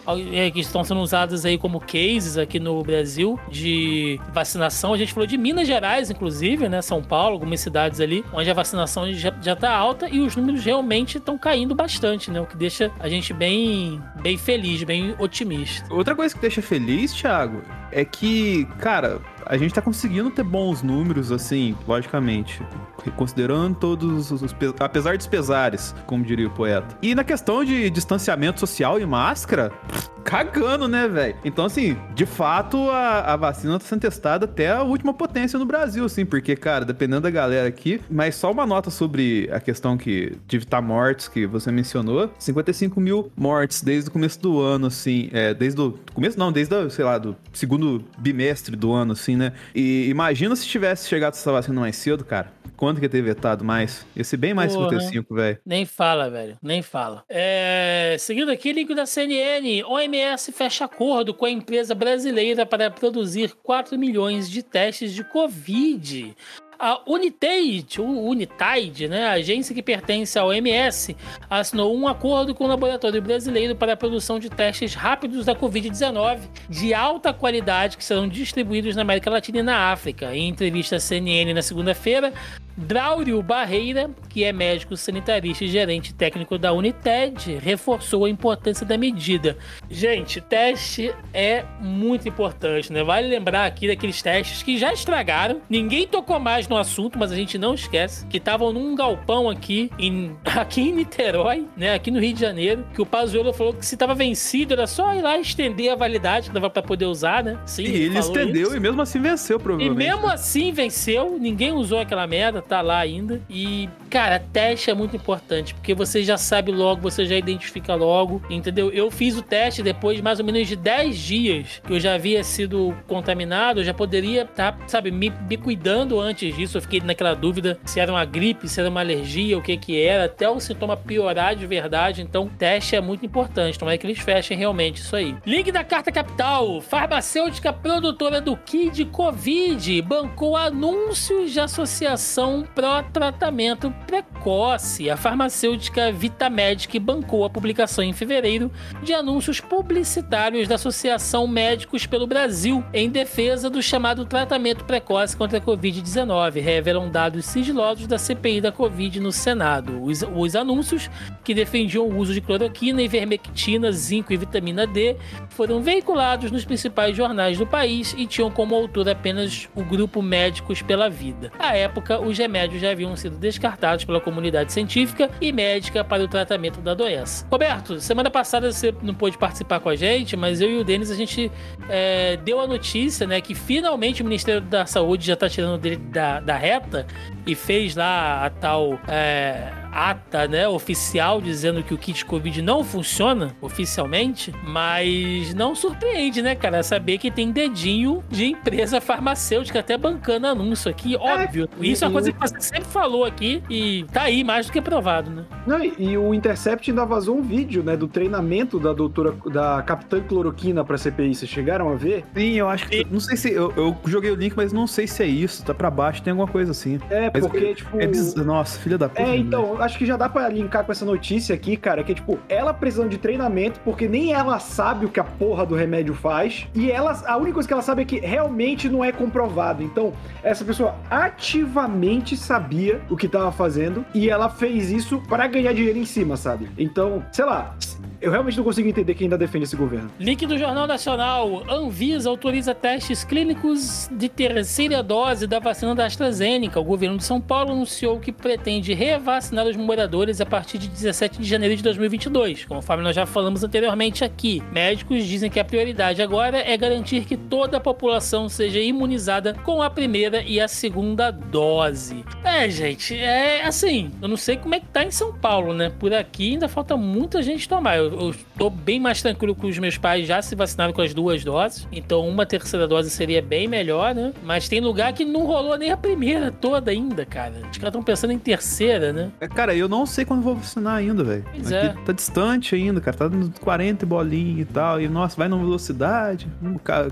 que estão sendo usadas aí como cases aqui no Brasil de vacinação. A gente falou de Minas Gerais, inclusive, né, São Paulo, algumas cidades ali, onde a vacinação já, já tá alta e os números realmente estão caindo bastante, né, o que deixa a gente bem, bem feliz, bem otimista. Outra coisa que deixa feliz, Thiago, é que, cara, Cara, a gente tá conseguindo ter bons números, assim, logicamente, considerando todos os... apesar dos pesares, como diria o poeta. E na questão de distanciamento social e máscara, cagando, né, velho? Então, assim, de fato, a, a vacina tá sendo testada até a última potência no Brasil, assim, porque, cara, dependendo da galera aqui... Mas só uma nota sobre a questão que, de evitar mortes, que você mencionou. cinquenta e cinco mil mortes desde o começo do ano, assim, é, desde o... começo não, desde, a, sei lá, do segundo bimestre do ano, assim, né? E imagina se tivesse chegado essa vacina mais cedo, cara. Quanto que ia ter vetado mais? Ia ser bem mais. Porra, cinquenta e cinco, né? Velho. Nem fala, velho. Nem fala. É... Seguindo aqui, link da C N N. O M S fecha acordo com a empresa brasileira para produzir quatro milhões de testes de Covid. A Unitaid, Unitaid, né, a agência que pertence à O M S, assinou um acordo com o laboratório brasileiro para a produção de testes rápidos da covid dezenove de alta qualidade que serão distribuídos na América Latina e na África. Em entrevista à C N N na segunda-feira, Draúlio Barreira, que é médico sanitarista e gerente técnico da United, reforçou a importância da medida. Gente, teste é muito importante, né? Vale lembrar aqui daqueles testes que já estragaram, ninguém tocou mais no assunto, mas a gente não esquece, que estavam num galpão aqui em, aqui em Niterói, né? Aqui no Rio de Janeiro, que o Pazuello falou que se estava vencido, era só ir lá estender a validade, que dava para poder usar, né? Sim, e ele estendeu isso. E mesmo assim venceu, provavelmente. E mesmo assim venceu, ninguém usou aquela merda. Monstra tá lá ainda. E, cara, teste é muito importante, porque você já sabe logo, você já identifica logo, entendeu? Eu fiz o teste depois de mais ou menos de dez dias que eu já havia sido contaminado, eu já poderia estar, tá, sabe, me, me cuidando antes disso. Eu fiquei naquela dúvida se era uma gripe, se era uma alergia, o que que era, até o sintoma piorar de verdade. Então, teste é muito importante, tomara que eles fechem realmente isso aí. Link da Carta Capital, farmacêutica produtora do Kid Covid, bancou anúncios de associação pró-tratamento precoce. A farmacêutica Vitamedic bancou a publicação em fevereiro de anúncios publicitários da Associação Médicos pelo Brasil em defesa do chamado tratamento precoce contra a covid dezenove, revelam dados sigilosos da C P I da Covid no Senado. Os, os anúncios, que defendiam o uso de cloroquina, ivermectina, zinco e vitamina D, foram veiculados nos principais jornais do país e tinham como autor apenas o grupo Médicos pela Vida. À época, os remédios já haviam sido descartados pela comunidade científica e médica para o tratamento da doença. Roberto, semana passada você não pôde participar com a gente, mas eu e o Denis, a gente é, deu a notícia, né, que finalmente o Ministério da Saúde já está tirando dele da, da reta e fez lá a tal... É, ata, né, oficial, dizendo que o kit Covid não funciona oficialmente, mas não surpreende, né, cara, saber que tem dedinho de empresa farmacêutica até bancando anúncio aqui, óbvio. É, isso e, é uma coisa que você sempre falou aqui e tá aí mais do que provado, né? Não, e, e o Intercept ainda vazou um vídeo, né, do treinamento da doutora, da Capitã Cloroquina pra C P I, vocês chegaram a ver? Sim, eu acho que, não sei se, eu, eu joguei o link, mas não sei se é isso, tá pra baixo, tem alguma coisa assim. É, mas porque, eu, tipo... É biz... Nossa, filha da puta. É, então, né? Acho que já dá pra linkar com essa notícia aqui, cara, que é tipo, ela precisando de treinamento, porque nem ela sabe o que a porra do remédio faz, e ela, a única coisa que ela sabe é que realmente não é comprovado. Então, essa pessoa ativamente sabia o que tava fazendo, e ela fez isso pra ganhar dinheiro em cima, sabe? Então, sei lá... Eu realmente não consigo entender quem ainda defende esse governo. Link do Jornal Nacional. Anvisa autoriza testes clínicos de terceira dose da vacina da AstraZeneca. O governo de São Paulo anunciou que pretende revacinar os moradores a partir de dezessete de janeiro de dois mil e vinte e dois. Conforme nós já falamos anteriormente aqui, médicos dizem que a prioridade agora é garantir que toda a população seja imunizada com a primeira e a segunda dose. É, gente, é assim, eu não sei como é que tá em São Paulo, né? Por aqui ainda falta muita gente tomar. Eu Eu tô bem mais tranquilo que os meus pais já se vacinaram com as duas doses, então uma terceira dose seria bem melhor, né? Mas tem lugar que não rolou nem a primeira toda ainda, cara. Os caras estão pensando em terceira, né? É, cara, eu não sei quando vou vacinar ainda, velho. Pois é. Tá distante ainda, cara. Tá dando quarenta bolinhas e tal. E, nossa, vai numa velocidade.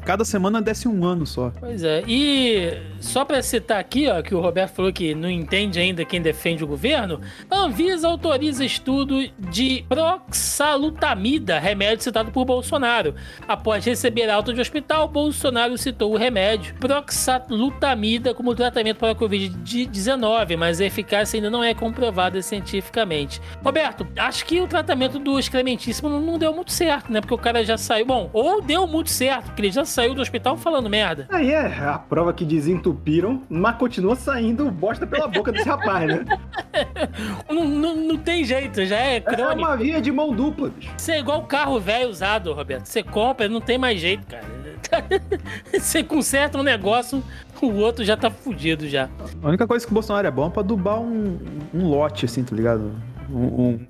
Cada semana desce um ano só. Pois é. E só pra citar aqui, ó, que o Roberto falou que não entende ainda quem defende o governo, Anvisa autoriza estudo de proxalutamida, remédio citado por Bolsonaro. Após receber alta de hospital, Bolsonaro citou o remédio proxalutamida como tratamento para a covid dezenove, mas a eficácia ainda não é comprovada cientificamente. Roberto, acho que o tratamento do excrementíssimo não deu muito certo, né? Porque o cara já saiu... Bom, ou deu muito certo, porque ele já saiu do hospital falando merda. Aí é a prova que desentupiram, mas continua saindo bosta pela boca desse rapaz, né? não, não, não tem jeito, já é crônico. É uma via de mão dupla. Você é igual carro velho usado, Roberto. Você compra, não tem mais jeito, cara. Você conserta um negócio, o outro já tá fudido já. A única coisa que o Bolsonaro é bom é pra adubar um, um lote, assim, tá ligado? Um, um,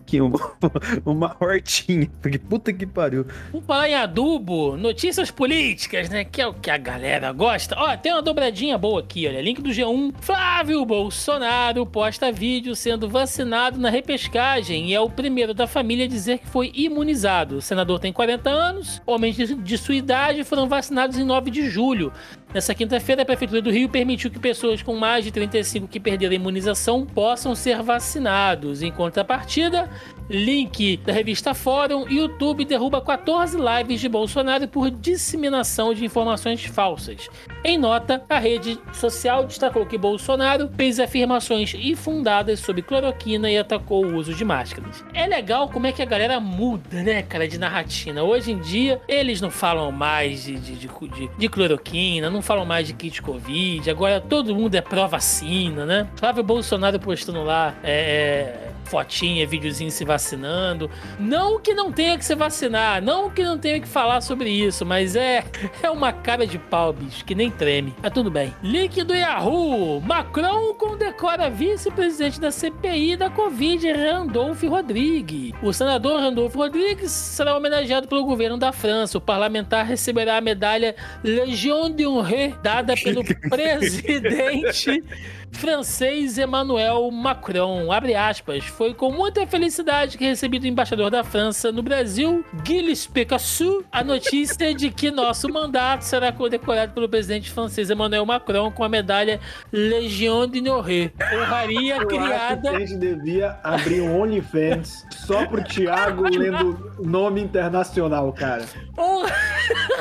um, uma hortinha. Porque puta que pariu. Vamos falar em adubo, notícias políticas, né? Que é o que a galera gosta. Ó, tem uma dobradinha boa aqui, olha. Link do G um. Flávio Bolsonaro posta vídeo sendo vacinado na repescagem e é o primeiro da família a dizer que foi imunizado. O senador tem quarenta anos, homens de sua idade foram vacinados em nove de julho. Nessa quinta-feira, a Prefeitura do Rio permitiu que pessoas com mais de trinta e cinco que perderam a imunização possam ser vacinados. Em contrapartida, link da revista Fórum, YouTube derruba quatorze lives de Bolsonaro por disseminação de informações falsas. Em nota, a rede social destacou que Bolsonaro fez afirmações infundadas sobre cloroquina e atacou o uso de máscaras. É legal como é que a galera muda, né, cara, de narrativa. Hoje em dia, eles não falam mais de, de, de, de, de cloroquina, não Não falam mais de kit Covid, agora todo mundo é pró-vacina, né? Flávio Bolsonaro postando lá, é... é... fotinha, videozinho se vacinando. Não que não tenha que se vacinar, não que não tenha que falar sobre isso, mas é, é uma cara de pau, bicho, que nem treme. Mas tudo bem. Link do Yahoo! Macron condecora vice-presidente da C P I da Covid, Randolph Rodrigues. O senador Randolph Rodrigues será homenageado pelo governo da França. O parlamentar receberá a medalha Légion d'honneur dada pelo presidente francês Emmanuel Macron. Abre aspas. Foi com muita felicidade que recebi do embaixador da França no Brasil, Guilherme, a notícia de que nosso mandato será condecorado pelo presidente francês Emmanuel Macron com a medalha Légion d'honneur. Honraria eu criada. Acho que a gente devia abrir um OnlyFans só pro Thiago lendo nome internacional, cara.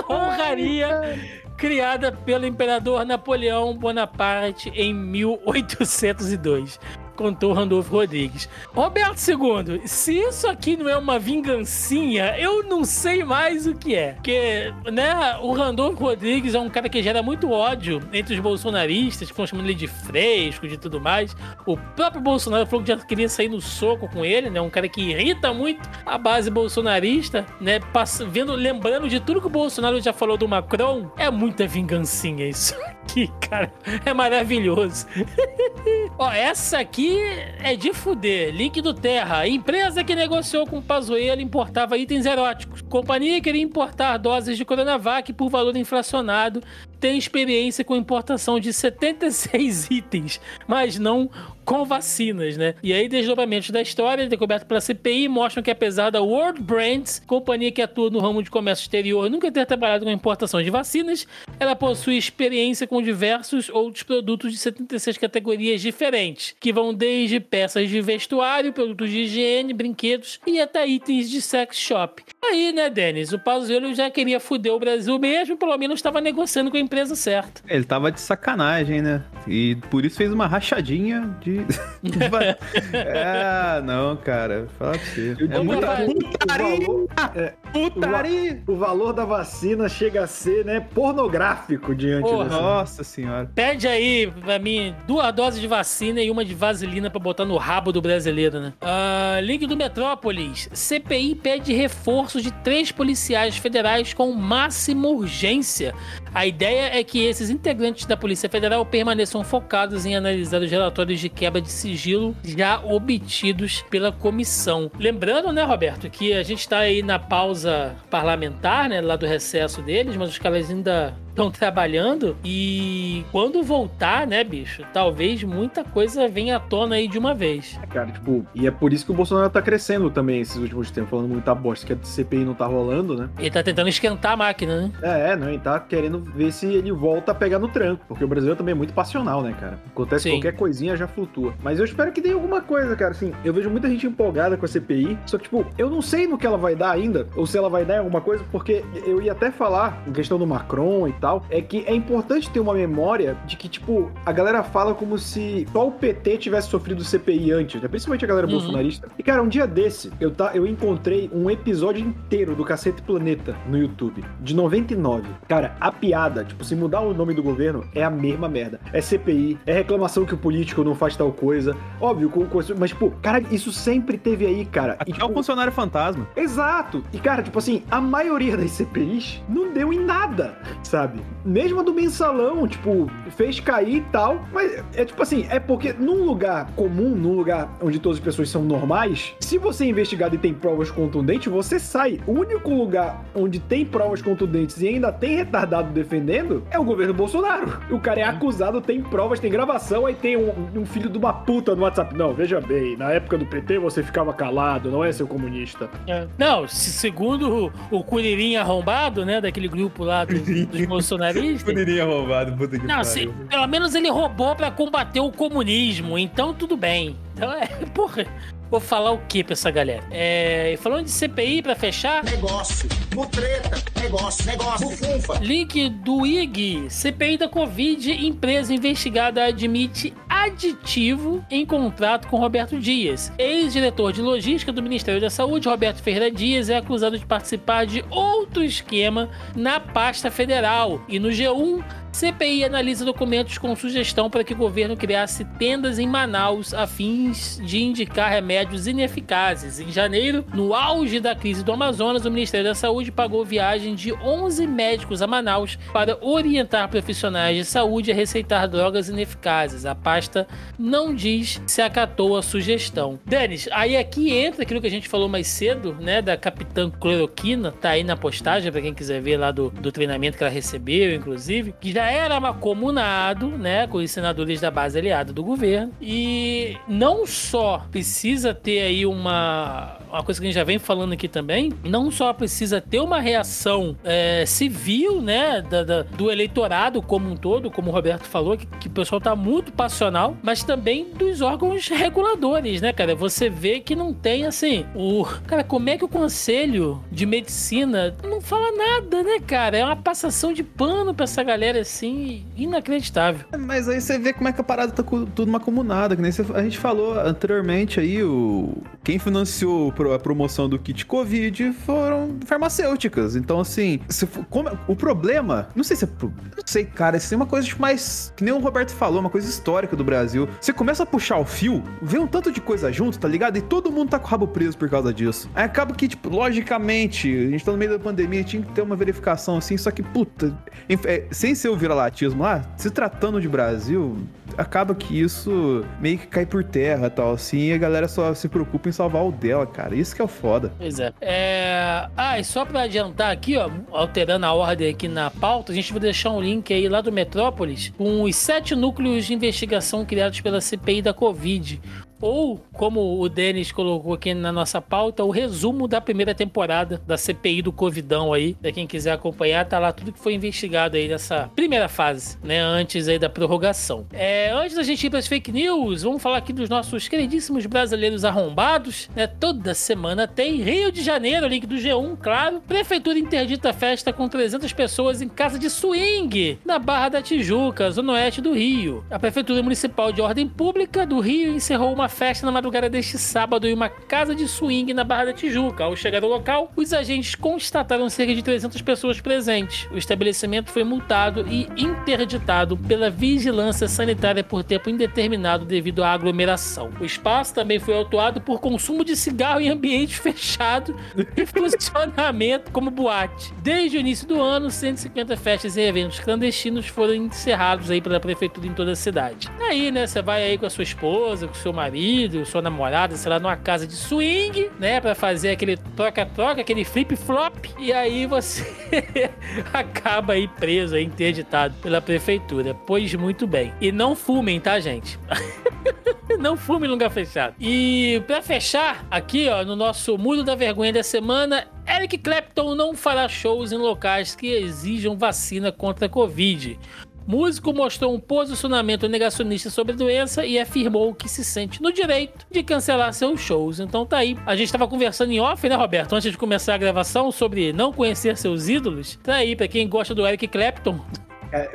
Honraria. Ai, criada pelo imperador Napoleão Bonaparte em mil oitocentos e dois, contou Randolfo Rodrigues. Roberto Segundo, se isso aqui não é uma vingancinha, eu não sei mais o que é. Porque, né, o Randolfo Rodrigues é um cara que gera muito ódio entre os bolsonaristas, que estão chamando ele de fresco, de tudo mais. O próprio Bolsonaro falou que já queria sair no soco com ele, né, um cara que irrita muito a base bolsonarista, né, passando, vendo, lembrando de tudo que o Bolsonaro já falou do Macron. É muita vingancinha isso aqui, cara. É maravilhoso. Ó, essa aqui é de fuder. Link do Terra. Empresa que negociou com o Pazuello importava itens eróticos. Companhia queria importar doses de Coronavac por valor inflacionado. Tem experiência com importação de setenta e seis itens, mas não com vacinas, né? E aí, desdobramentos da história, descoberto pela C P I, mostram que apesar da World Brands, companhia que atua no ramo de comércio exterior, nunca ter trabalhado com importação de vacinas, ela possui experiência com diversos outros produtos de setenta e seis categorias diferentes, que vão desde peças de vestuário, produtos de higiene, brinquedos e até itens de sex shop. Aí, né, Denis, o Pazuello já queria foder o Brasil mesmo, pelo menos estava negociando com a empresa certa. Ele tava de sacanagem, né? E por isso fez uma rachadinha de... Ah, não, cara. Fala pra você. É muita putaria! É, putaria! O, o valor da vacina chega a ser, né, pornográfico diante oh, dessa. Nossa senhora. Pede aí pra mim duas doses de vacina e uma de vaselina pra botar no rabo do brasileiro, né? Uh, link do Metrópolis. C P I pede reforço de três policiais federais com máxima urgência. A ideia é que esses integrantes da Polícia Federal permaneçam focados em analisar os relatórios de quebra de sigilo já obtidos pela comissão. Lembrando, né, Roberto, que a gente tá aí na pausa parlamentar, né, lá do recesso deles, mas os caras ainda estão trabalhando e quando voltar, né, bicho, talvez muita coisa venha à tona aí de uma vez. É, cara, tipo, e é por isso que o Bolsonaro tá crescendo também esses últimos tempos, falando muita bosta, que a C P I não tá rolando, né? Ele tá tentando esquentar a máquina, né? É, é, não, ele tá querendo ver se ele volta a pegar no tranco, porque o brasileiro também é muito passional, né, cara? Acontece Sim. qualquer coisinha, já flutua. Mas eu espero que dê alguma coisa, cara, assim, eu vejo muita gente empolgada com a C P I, só que, tipo, eu não sei no que ela vai dar ainda, ou se ela vai dar em alguma coisa, porque eu ia até falar em questão do Macron e tal, é que é importante ter uma memória de que, tipo, a galera fala como se só o P T tivesse sofrido C P I antes, né? Principalmente a galera uhum. bolsonarista. E, cara, um dia desse, eu, tá, eu encontrei um episódio inteiro do Cacete Planeta no YouTube, de noventa e nove. Cara, a piada, tipo, se mudar o nome do governo, é a mesma merda. É C P I, é reclamação que o político não faz tal coisa. Óbvio, com, com, mas, tipo, cara, isso sempre teve aí, cara. Até e, tipo, é o funcionário fantasma. Exato. E, cara, tipo assim, a maioria das C P Is não deu em nada, sabe? Mesmo a do mensalão, tipo, fez cair e tal, mas é tipo assim, é porque num lugar comum, num lugar onde todas as pessoas são normais, se você é investigado e tem provas contundentes, você sai. O único lugar onde tem provas contundentes e ainda tem retardado defendendo é o governo Bolsonaro. O cara é acusado, tem provas, tem gravação, aí tem um, um filho de uma puta no WhatsApp. Não, veja bem, na época do P T você ficava calado, não é, seu comunista? É. Não, segundo o, o Curirinha arrombado, né, daquele grupo lá dos, dos bolsonarista. Poderia roubado, puta que Não, se, pelo menos ele roubou pra combater o comunismo, então tudo bem. Então é, porra, vou falar o que pra essa galera? É, falando de C P I pra fechar... Negócio, mutreta, negócio, negócio, bufunfa. Link do I G, C P I da Covid, empresa investigada admite aditivo em contrato com Roberto Dias. Ex-diretor de logística do Ministério da Saúde, Roberto Ferreira Dias, é acusado de participar de outro esquema na pasta federal. E no G um... C P I analisa documentos com sugestão para que o governo criasse tendas em Manaus a fins de indicar remédios ineficazes. Em janeiro, no auge da crise do Amazonas, o Ministério da Saúde pagou viagem de onze médicos a Manaus para orientar profissionais de saúde a receitar drogas ineficazes. A pasta não diz se acatou a sugestão. Denis, aí aqui entra aquilo que a gente falou mais cedo, né, da capitã Cloroquina, tá aí na postagem para quem quiser ver lá do, do treinamento que ela recebeu, inclusive, que já era mancomunado, né, com os senadores da base aliada do governo. E não só precisa ter aí uma, uma coisa que a gente já vem falando aqui também, não só precisa ter uma reação é, civil, né, da, da, do eleitorado como um todo, como o Roberto falou, que, que o pessoal tá muito passional, mas também dos órgãos reguladores, né, cara? Você vê que não tem, assim, o... Cara, como é que o Conselho de Medicina não fala nada, né, cara? É uma passação de pano pra essa galera, assim, inacreditável. Mas aí você vê como é que a parada tá tudo mancomunada, que nem a gente falou anteriormente aí, o... quem financiou a promoção do kit Covid foram farmacêuticas. Então, assim, se for... como... o problema, não sei se é... Não sei, cara, isso é uma coisa tipo, mais... Que nem o Roberto falou, uma coisa histórica do Brasil. Você começa a puxar o fio, vê um tanto de coisa junto, tá ligado? E todo mundo tá com o rabo preso por causa disso. Aí acaba que, tipo, logicamente, a gente tá no meio da pandemia, tinha que ter uma verificação assim, só que, puta, sem ser o vira-latismo lá, se tratando de Brasil, acaba que isso meio que cai por terra e tal, assim, e a galera só se preocupa em salvar o dela, cara. Isso que é o foda. Pois é. é... Ah, e só pra adiantar aqui, ó, alterando a ordem aqui na pauta, a gente vai deixar um link aí lá do Metrópolis com os sete núcleos de investigação criados pela C P I da Covid. Ou, como o Denis colocou aqui na nossa pauta, o resumo da primeira temporada da C P I do Covidão aí. Pra quem quiser acompanhar, tá lá tudo que foi investigado aí nessa primeira fase, né? Antes aí da prorrogação. É, antes da gente ir pras fake news, vamos falar aqui dos nossos queridíssimos brasileiros arrombados, né? Toda semana tem. Rio de Janeiro, link do G um, claro. Prefeitura interdita festa com trezentas pessoas em casa de swing, na Barra da Tijuca, zona oeste do Rio. A Prefeitura Municipal de Ordem Pública do Rio encerrou uma festa na madrugada deste sábado em uma casa de swing na Barra da Tijuca. Ao chegar ao local, os agentes constataram cerca de trezentas pessoas presentes. O estabelecimento foi multado e interditado pela vigilância sanitária por tempo indeterminado devido à aglomeração. O espaço também foi autuado por consumo de cigarro em ambiente fechado e funcionamento como boate. Desde o início do ano, cento e cinquenta festas e eventos clandestinos foram encerrados aí pela prefeitura em toda a cidade. Aí, né, você vai aí com a sua esposa, com o seu marido, sua namorada, sei lá, numa casa de swing, né, pra fazer aquele troca-troca, aquele flip-flop, e aí você acaba aí preso, aí, interditado pela prefeitura. Pois muito bem. E não fumem, tá, gente? Não fume em lugar fechado. E pra fechar, aqui, ó, no nosso Muro da Vergonha da semana, Eric Clapton não fará shows em locais que exijam vacina contra a Covid. Músico mostrou um posicionamento negacionista sobre a doença e afirmou que se sente no direito de cancelar seus shows. Então tá aí. A gente tava conversando em off, né, Roberto? Antes de começar a gravação, sobre não conhecer seus ídolos. Tá aí, pra quem gosta do Eric Clapton.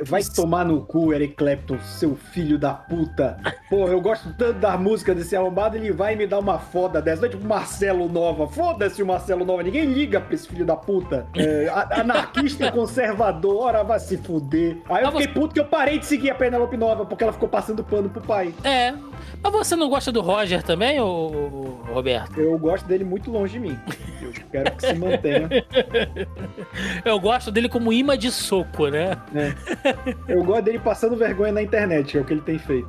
Vai tomar no cu, Eric Clapton, seu filho da puta. Porra, eu gosto tanto da música desse arrombado, ele vai me dar uma foda dessa. Não é tipo Marcelo Nova. Foda-se o Marcelo Nova, ninguém liga pra esse filho da puta. É, anarquista e conservador, ora vai se fuder. Aí eu mas fiquei você... puto que eu parei de seguir a Penélope Nova, porque ela ficou passando pano pro pai. É, mas você não gosta do Roger também, ô Roberto? Eu gosto dele muito longe de mim. Eu quero que se mantenha. Eu gosto dele como imã de soco, né? É. Eu gosto dele passando vergonha na internet, é o que ele tem feito.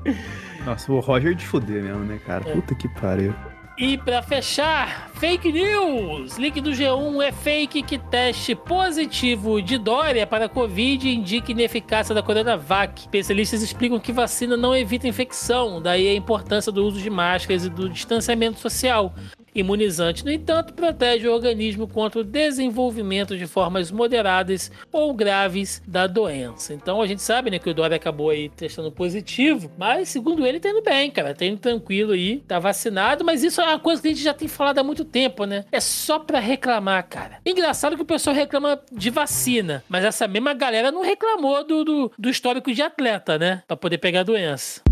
Nossa, o Roger de fuder mesmo, né, cara? É. Puta que pariu. E pra fechar, fake news! Link do G um é fake que teste positivo de Dória para Covid indica ineficácia da Coronavac. Especialistas explicam que vacina não evita infecção, daí a importância do uso de máscaras e do distanciamento social. Imunizante, no entanto, protege o organismo contra o desenvolvimento de formas moderadas ou graves da doença. Então a gente sabe, né, que o Dória acabou aí testando positivo, mas segundo ele tá indo bem, cara, tá indo tranquilo aí, tá vacinado, mas isso é uma coisa que a gente já tem falado há muito tempo, né? É só pra reclamar, cara. Engraçado que o pessoal reclama de vacina, mas essa mesma galera não reclamou do, do, do histórico de atleta, né? Pra poder pegar a doença.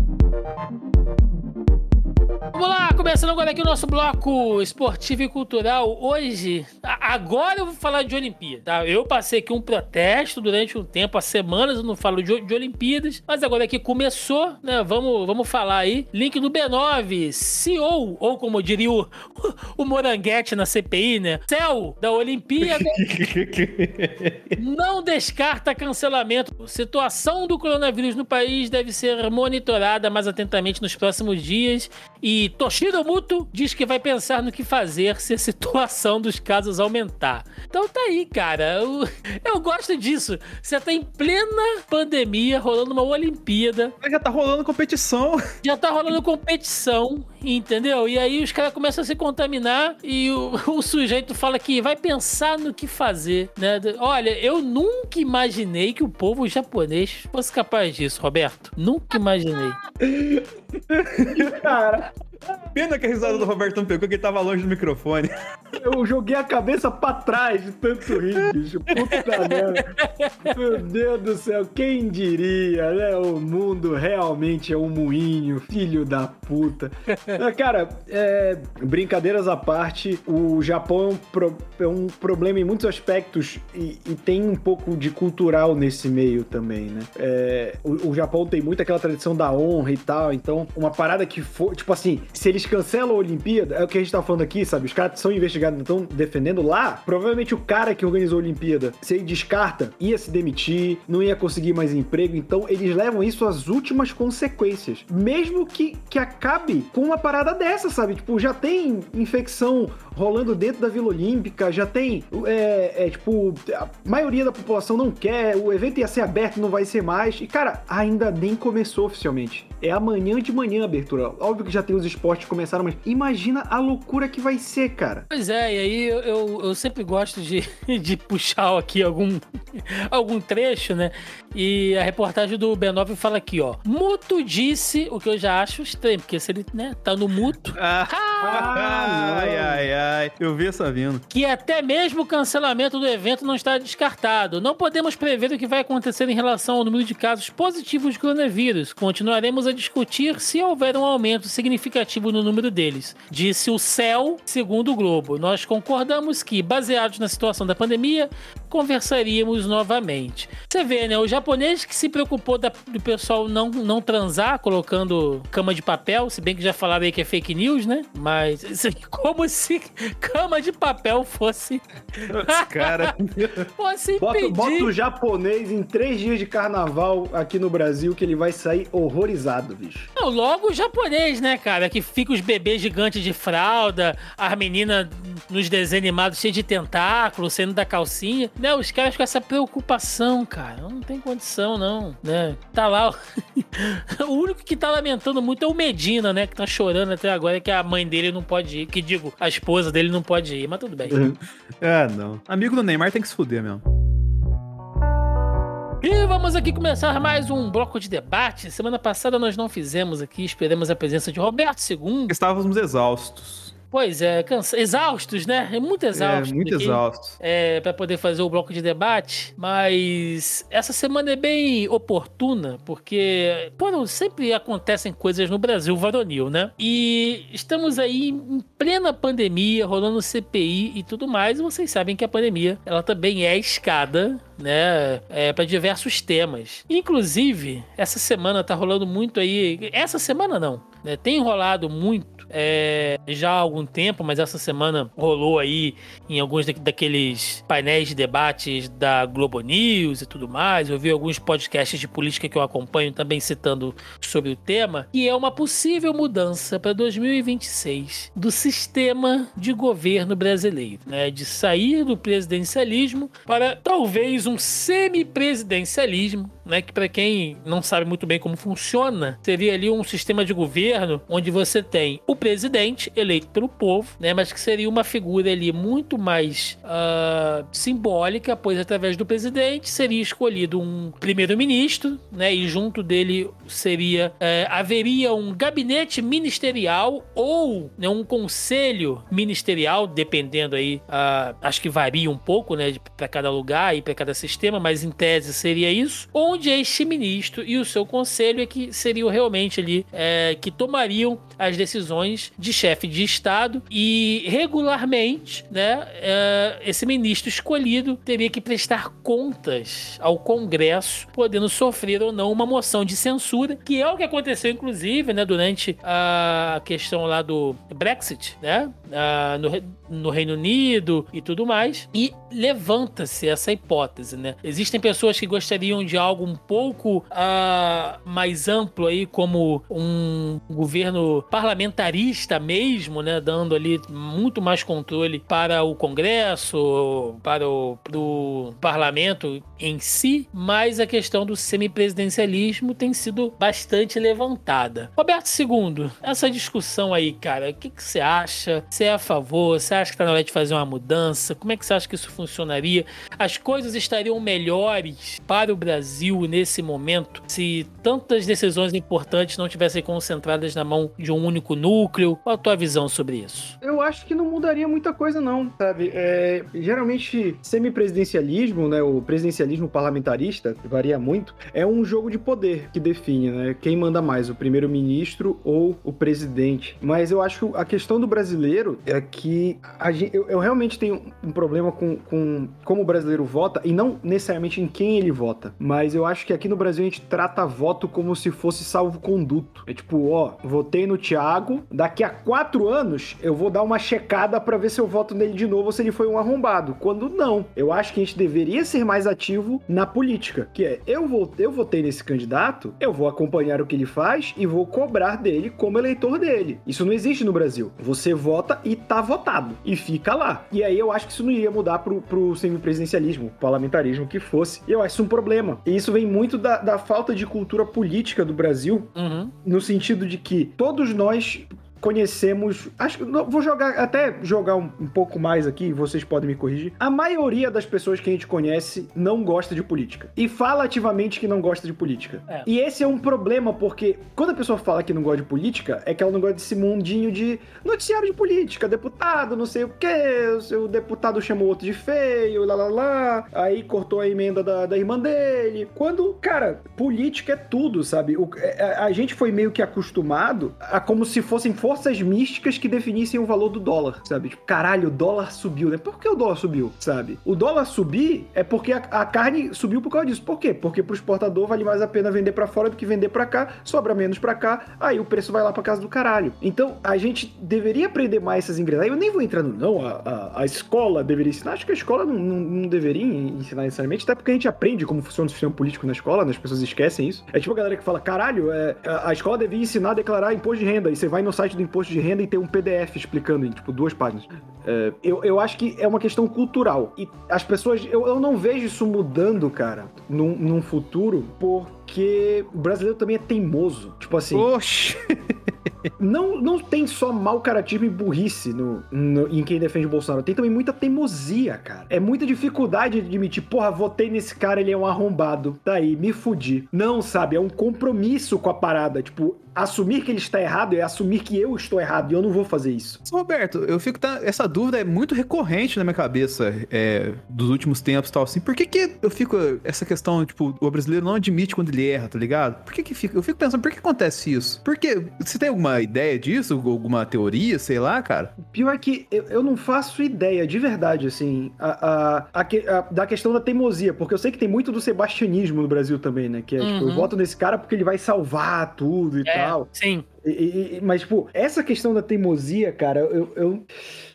Vamos lá, começando agora aqui o nosso bloco esportivo e cultural. Hoje, agora eu vou falar de Olimpíada, tá? Eu passei aqui um protesto durante um tempo, há semanas eu não falo de, de Olimpíadas, mas agora que começou, né? Vamos, vamos falar aí. Link do B nove, C E O, ou como diria o, o Moranguete na C P I, né? C E O da Olimpíada não descarta cancelamento. Situação do coronavírus no país deve ser monitorada mais atentamente nos próximos dias. E Toshiro Muto diz que vai pensar no que fazer se a situação dos casos aumentar. Então tá aí, cara. Eu, eu gosto disso. Você tá em plena pandemia, rolando uma Olimpíada. Já tá rolando competição. Já tá rolando competição, entendeu? E aí os caras começam a se contaminar e o, o sujeito fala que vai pensar no que fazer, né? Olha, eu nunca imaginei que o povo japonês fosse capaz disso, Roberto. Nunca imaginei. Cara... Pena que a risada do Roberto não pegou, que ele tava longe do microfone. Eu joguei a cabeça pra trás de tanto rir, bicho. Puta merda. Meu Deus do céu, quem diria, né? O mundo realmente é um moinho, filho da puta. Cara, é, brincadeiras à parte, o Japão é um problema em muitos aspectos e, e tem um pouco de cultural nesse meio também, né? É, o, o Japão tem muito aquela tradição da honra e tal, então uma parada que foi, tipo assim... Se eles cancelam a Olimpíada, é o que a gente tá falando aqui, sabe? Os caras são investigados, não estão defendendo lá. Provavelmente o cara que organizou a Olimpíada, se ele descarta, ia se demitir, não ia conseguir mais emprego. Então, eles levam isso às últimas consequências. Mesmo que, que acabe com uma parada dessa, sabe? Tipo, já tem infecção rolando dentro da Vila Olímpica, já tem, é, é, tipo, a maioria da população não quer, o evento ia ser aberto, não vai ser mais. E, cara, ainda nem começou oficialmente. É amanhã de manhã a abertura. Óbvio que já tem os esportes começaram, mas imagina a loucura que vai ser, cara. Pois é, e aí eu, eu, eu sempre gosto de, de puxar aqui algum, algum trecho, né? E a reportagem do B nove fala aqui, ó. Muto disse, o que eu já acho estranho, porque se ele, né, tá no muto... Ah, ah, ai, ai, ai, eu vi essa vindo. Que até mesmo o cancelamento do evento não está descartado. Não podemos prever o que vai acontecer em relação ao número de casos positivos de coronavírus. Continuaremos a discutir se houver um aumento significativo no número deles, disse o C E O, segundo o Globo. Nós concordamos que, baseados na situação da pandemia, conversaríamos novamente. Você vê, né? O japonês que se preocupou da, do pessoal não, não transar, colocando cama de papel, se bem que já falaram aí que é fake news, né? Mas como se cama de papel fosse... Cara... fosse impedir... Bota, bota o japonês em três dias de carnaval aqui no Brasil que ele vai sair horrorizado, bicho. Não, logo o japonês, né, cara? Que fica os bebês gigantes de fralda, as meninas nos desenhos animados cheias de tentáculo, saindo da calcinha, né? Os caras com essa preocupação, cara, não tem condição, não, né? Tá lá, o, o único que tá lamentando muito é o Medina, né? Que tá chorando até agora, que a mãe dele não pode ir, que digo, a esposa dele não pode ir, mas tudo bem. Ah, não. Amigo do Neymar tem que se fuder mesmo. E vamos aqui começar mais um bloco de debate. Semana passada nós não fizemos aqui, esperamos a presença de Roberto Segundo. Estávamos exaustos. Pois é, cansa... exaustos, né? Muito exaustos. É, muito exaustos. É, para poder fazer o bloco de debate, mas essa semana é bem oportuna, porque pô, sempre acontecem coisas no Brasil varonil, né? E estamos aí em plena pandemia, rolando C P I e tudo mais, e vocês sabem que a pandemia, ela também é escada, né, é, para diversos temas. Inclusive, essa semana tá rolando muito aí... Essa semana não, né, tem rolado muito é, já há algum tempo, mas essa semana rolou aí em alguns da, daqueles painéis de debates da Globo News e tudo mais. Eu vi alguns podcasts de política que eu acompanho também citando sobre o tema, e é uma possível mudança para dois mil e vinte e seis do sistema de governo brasileiro, né, de sair do presidencialismo para talvez um semi-presidencialismo, né, que para quem não sabe muito bem como funciona, seria ali um sistema de governo onde você tem o presidente eleito pelo povo, né, mas que seria uma figura ali muito mais uh, simbólica, pois através do presidente seria escolhido um primeiro-ministro, né, e junto dele seria, uh, haveria um gabinete ministerial ou, né, um conselho ministerial, dependendo aí, uh, acho que varia um pouco, né, para cada lugar e para cada sistema, mas em tese seria isso, onde onde esse ministro e o seu conselho é que seriam realmente ali, é, que tomariam as decisões de chefe de Estado, e regularmente, né, é, esse ministro escolhido teria que prestar contas ao Congresso, podendo sofrer ou não uma moção de censura, que é o que aconteceu, inclusive, né, durante a questão lá do Brexit, né, a, no, no Reino Unido e tudo mais, e levanta-se essa hipótese, né? Existem pessoas que gostariam de algo um pouco uh, mais amplo aí, como um governo parlamentarista mesmo, né? Dando ali muito mais controle para o Congresso, para o pro parlamento em si, mas a questão do semipresidencialismo tem sido bastante levantada. Roberto Segundo, essa discussão aí, cara, o que que você acha? Você é a favor? Você acha que tá na hora de fazer uma mudança? Como é que você acha que isso funcionaria? As coisas estariam melhores para o Brasil nesse momento se tantas decisões importantes não tivessem concentradas na mão de um único núcleo? Qual a tua visão sobre isso? Eu acho que não mudaria muita coisa não, sabe? É, geralmente, semipresidencialismo, né, o presidencialismo parlamentarista, varia muito, é um jogo de poder que define, né, quem manda mais, o primeiro-ministro ou o presidente. Mas eu acho que a questão do brasileiro é que a gente, eu, eu realmente tenho um problema com, com como o brasileiro vota, e não necessariamente em quem ele vota, mas eu acho que aqui no Brasil a gente trata voto como se fosse salvo-conduto. É tipo, ó, votei no Thiago, daqui a quatro anos eu vou dar uma checada pra ver se eu voto nele de novo ou se ele foi um arrombado. Quando não. Eu acho que a gente deveria ser mais ativo na política, que é, eu votei, eu votei nesse candidato, eu vou acompanhar o que ele faz e vou cobrar dele como eleitor dele. Isso não existe no Brasil. Você vota e tá votado. E fica lá. E aí eu acho que isso não iria mudar pro, pro semipresidencialismo, parlamentarismo que fosse. Eu acho isso um problema. E isso vem muito da, da falta de cultura política do Brasil, uhum. No sentido de que todos nós conhecemos, acho que vou jogar até jogar um, um pouco mais aqui, vocês podem me corrigir. A maioria das pessoas que a gente conhece não gosta de política e fala ativamente que não gosta de política. É. E esse é um problema, porque quando a pessoa fala que não gosta de política, é que ela não gosta desse mundinho de noticiário de política, deputado, não sei o que, o deputado chamou outro de feio, lá lá lá, aí cortou a emenda da, da irmã dele. Quando, cara, política é tudo, sabe? O, a, a gente foi meio que acostumado a como se fossem forças místicas que definissem o valor do dólar, sabe? Tipo, caralho, o dólar subiu, né? Por que o dólar subiu, sabe? O dólar subir é porque a, a carne subiu por causa disso. Por quê? Porque pro exportador vale mais a pena vender pra fora do que vender pra cá, sobra menos pra cá, aí o preço vai lá pra casa do caralho. Então, a gente deveria aprender mais essas engrenagens. Eu nem vou entrar no não, a, a, a escola deveria ensinar. Acho que a escola não, não, não deveria ensinar necessariamente, até porque a gente aprende como funciona o sistema político na escola, né? As pessoas esquecem isso. É tipo a galera que fala, caralho, é, a, a escola devia ensinar a declarar imposto de renda, e você vai no site do imposto de renda e tem um P D F explicando em, tipo, duas páginas. É, eu, eu acho que é uma questão cultural. E as pessoas... Eu, eu não vejo isso mudando, cara, num, num futuro, porque o brasileiro também é teimoso. Tipo assim... Oxi! Não, não tem só mau caratismo e burrice no, no, em quem defende o Bolsonaro. Tem também muita teimosia, cara. É muita dificuldade de admitir, porra, votei nesse cara, ele é um arrombado. Tá aí, me fudi. Não, sabe? É um compromisso com a parada. Tipo, assumir que ele está errado é assumir que eu estou errado e eu não vou fazer isso. Roberto, eu fico... Tá, essa dúvida é muito recorrente na minha cabeça é, dos últimos tempos e tal, assim. Por que que eu fico... Essa questão, tipo, o brasileiro não admite quando ele erra, tá ligado? Por que que fica... Eu fico pensando, por que acontece isso? Porque... Você tem alguma ideia disso? Alguma teoria? Sei lá, cara. O pior é que eu, eu não faço ideia, de verdade, assim, a, a, a, a, da questão da teimosia, porque eu sei que tem muito do sebastianismo no Brasil também, né? Que é, uhum. tipo, eu voto nesse cara porque ele vai salvar tudo e é, tal. Sim. E, e, mas, tipo, essa questão da teimosia, cara, eu, eu,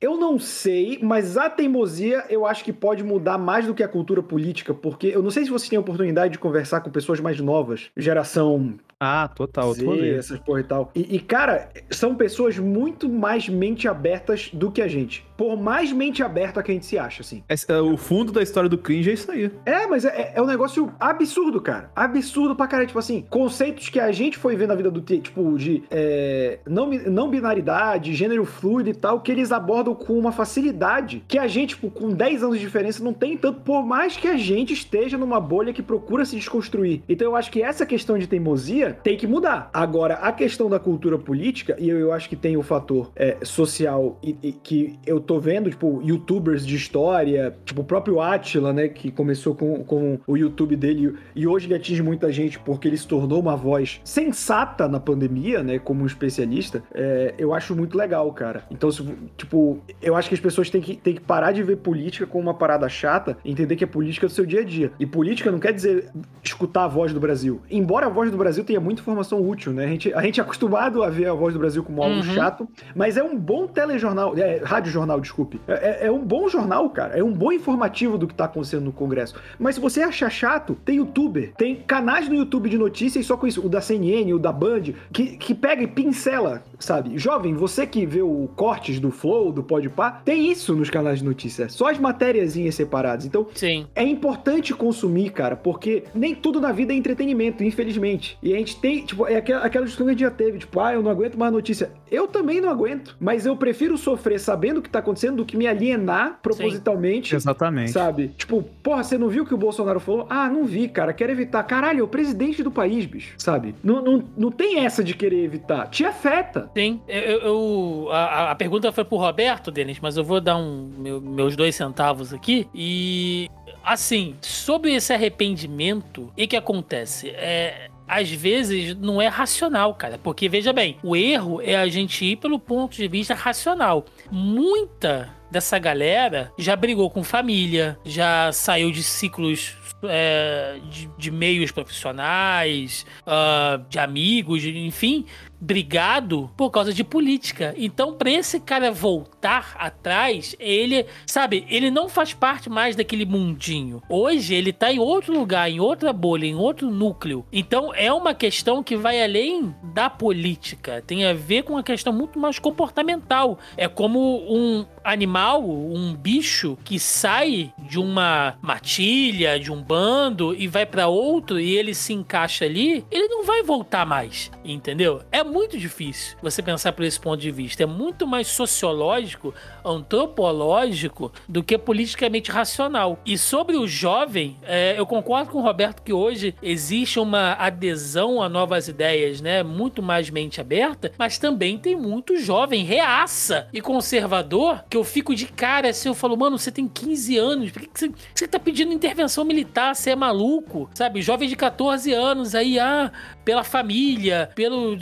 eu não sei, mas a teimosia eu acho que pode mudar mais do que a cultura política, porque eu não sei se vocês têm a oportunidade de conversar com pessoas mais novas, geração... Ah, total, Z, essas porra e tal. E, e, cara, são pessoas muito mais mente abertas do que a gente. Por mais mente aberta que a gente se acha, assim. É, o fundo da história do cringe é isso aí. É, mas é, é um negócio absurdo, cara. Absurdo pra caralho. Tipo assim, conceitos que a gente foi ver na vida do... Tipo, de... É, não, não binaridade, gênero fluido e tal, que eles abordam com uma facilidade que a gente, tipo, com dez anos de diferença não tem tanto, por mais que a gente esteja numa bolha que procura se desconstruir. Então eu acho que essa questão de teimosia pandemia tem que mudar. Agora, a questão da cultura política, e eu, eu acho que tem o fator é, social e, e, que eu tô vendo, tipo, youtubers de história, tipo o próprio Átila, né, que começou com, com o YouTube dele e hoje atinge muita gente porque ele se tornou uma voz sensata na pandemia, né, como um especialista, é, eu acho muito legal, cara. Então, se, tipo, eu acho que as pessoas têm que, têm que parar de ver política como uma parada chata e entender que é política do seu dia a dia. E política não quer dizer escutar a voz do Brasil. Embora a voz do Brasil tenha muita informação útil, né? A gente, a gente é acostumado a ver a voz do Brasil como algo uhum. chato, mas é um bom telejornal, é, rádio jornal, desculpe. É, é um bom jornal, cara. É um bom informativo do que tá acontecendo no Congresso. Mas se você achar chato, tem youtuber, tem canais no YouTube de notícias só com isso, o da C N N, o da Band, que, que pega e pincela, sabe? Jovem, você que vê o cortes do Flow, do Podpah, tem isso nos canais de notícias, só as matériazinhas separadas. Então, sim, é importante consumir, cara, porque nem tudo na vida é entretenimento, infelizmente. E a gente tem, tipo, é aquela, aquela discussão que a gente já teve, tipo, ah, eu não aguento mais notícia. Eu também não aguento, mas eu prefiro sofrer sabendo o que tá acontecendo do que me alienar propositalmente. Sim. Exatamente. Sabe? Tipo, porra, você não viu o que o Bolsonaro falou? Ah, não vi, cara, quero evitar. Caralho, é o presidente do país, bicho, sabe? Não, não, não tem essa de querer evitar. Te afeta. Sim. Eu, eu, a, a pergunta foi pro Roberto, Denis, mas eu vou dar um, meu, meus dois centavos aqui e... Assim, sobre esse arrependimento, o que acontece? É... Às vezes não é racional, cara, porque veja bem, o erro é a gente ir pelo ponto de vista racional. Muita dessa galera já brigou com família, já saiu de ciclos é, de, de meios profissionais, uh, de amigos, enfim, brigado por causa de política. Então, pra esse cara voltar atrás, ele, sabe, ele não faz parte mais daquele mundinho. Hoje, ele tá em outro lugar, em outra bolha, em outro núcleo. Então, é uma questão que vai além da política. Tem a ver com uma questão muito mais comportamental. É como um animal, um bicho que sai de uma matilha, de um bando e vai pra outro e ele se encaixa ali, ele não vai voltar mais, entendeu? É muito difícil você pensar por esse ponto de vista. É muito mais sociológico, antropológico, do que politicamente racional. E sobre o jovem, é, eu concordo com o Roberto que hoje existe uma adesão a novas ideias, né? Muito mais mente aberta, mas também tem muito jovem reaça e conservador que eu fico de cara assim, eu falo, mano, você tem quinze anos, por que você, você tá pedindo intervenção militar? Você é maluco? Sabe? Jovem de catorze anos aí, ah, pela família, pelo...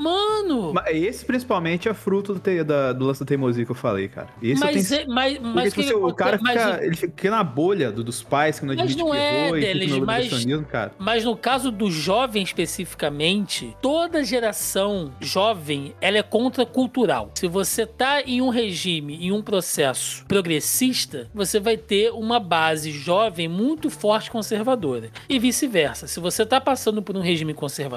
Mano! Esse principalmente é fruto do, te, da, do lance da teimosia que eu falei, cara. Esse mas, é, mas, mas porque, tipo, que, o cara fica, mas, ele fica na bolha do, dos pais que não admite que errou é, e deles, fica no mas, cara. Mas no caso do jovem especificamente, toda geração jovem, ela é contracultural. Se você tá em um regime, em um processo progressista, você vai ter uma base jovem muito forte conservadora. E vice-versa. Se você tá passando por um regime conservador,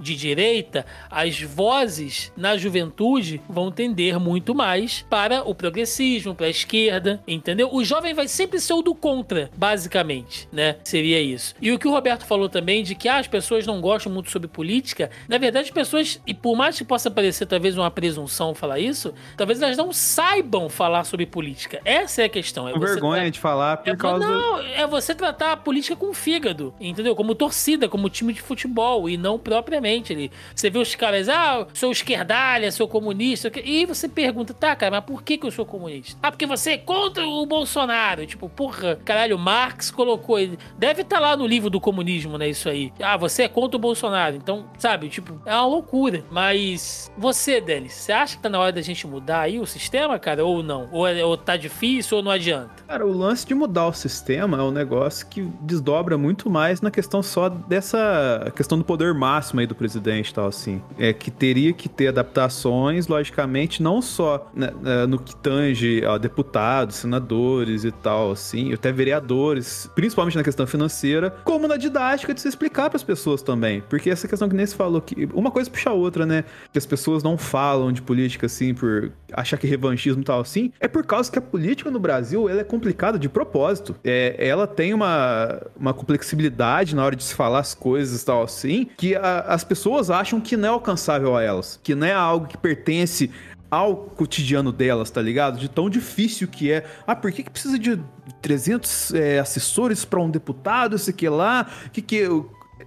de direita, as vozes na juventude vão tender muito mais para o progressismo, para a esquerda, entendeu? O jovem vai sempre ser o do contra, basicamente, né? Seria isso. E o que o Roberto falou também de que ah, as pessoas não gostam muito sobre política, na verdade as pessoas, e por mais que possa parecer talvez uma presunção falar isso, talvez elas não saibam falar sobre política. Essa é a questão. É vergonha de falar por causa... Não, é você tratar a política com o fígado, entendeu? Como torcida, como time de futebol e não propriamente ali. Você vê os caras, ah, sou esquerdalha, sou comunista, e você pergunta, tá, cara, mas por que que eu sou comunista? Ah, porque você é contra o Bolsonaro. Tipo, porra, caralho, Marx colocou, deve estar lá no livro do comunismo, né, isso aí. Ah, você é contra o Bolsonaro. Então, sabe, tipo, é uma loucura. Mas você, Denis, você acha que tá na hora da gente mudar aí o sistema, cara, ou não? Ou, ou tá difícil, ou não adianta? Cara, o lance de mudar o sistema é um negócio que desdobra muito mais na questão só dessa questão do poder máximo aí do presidente e tal, assim. É que teria que ter adaptações, logicamente, não só né, no que tange a deputados, senadores e tal, assim, até vereadores, principalmente na questão financeira, como na didática de se explicar para as pessoas também. Porque essa questão que nem se falou, que uma coisa puxa a outra, né? Que as pessoas não falam de política, assim, por achar que revanchismo e tal, assim, é por causa que a política no Brasil, ela é complicada de propósito. É, ela tem uma, uma complexibilidade na hora de se falar as coisas e tal, assim, que a, as pessoas acham que não é alcançável a elas, que não é algo que pertence ao cotidiano delas, tá ligado? De tão difícil que é. Ah, por que que precisa de trezentos é, assessores pra um deputado, esse que lá? Que que...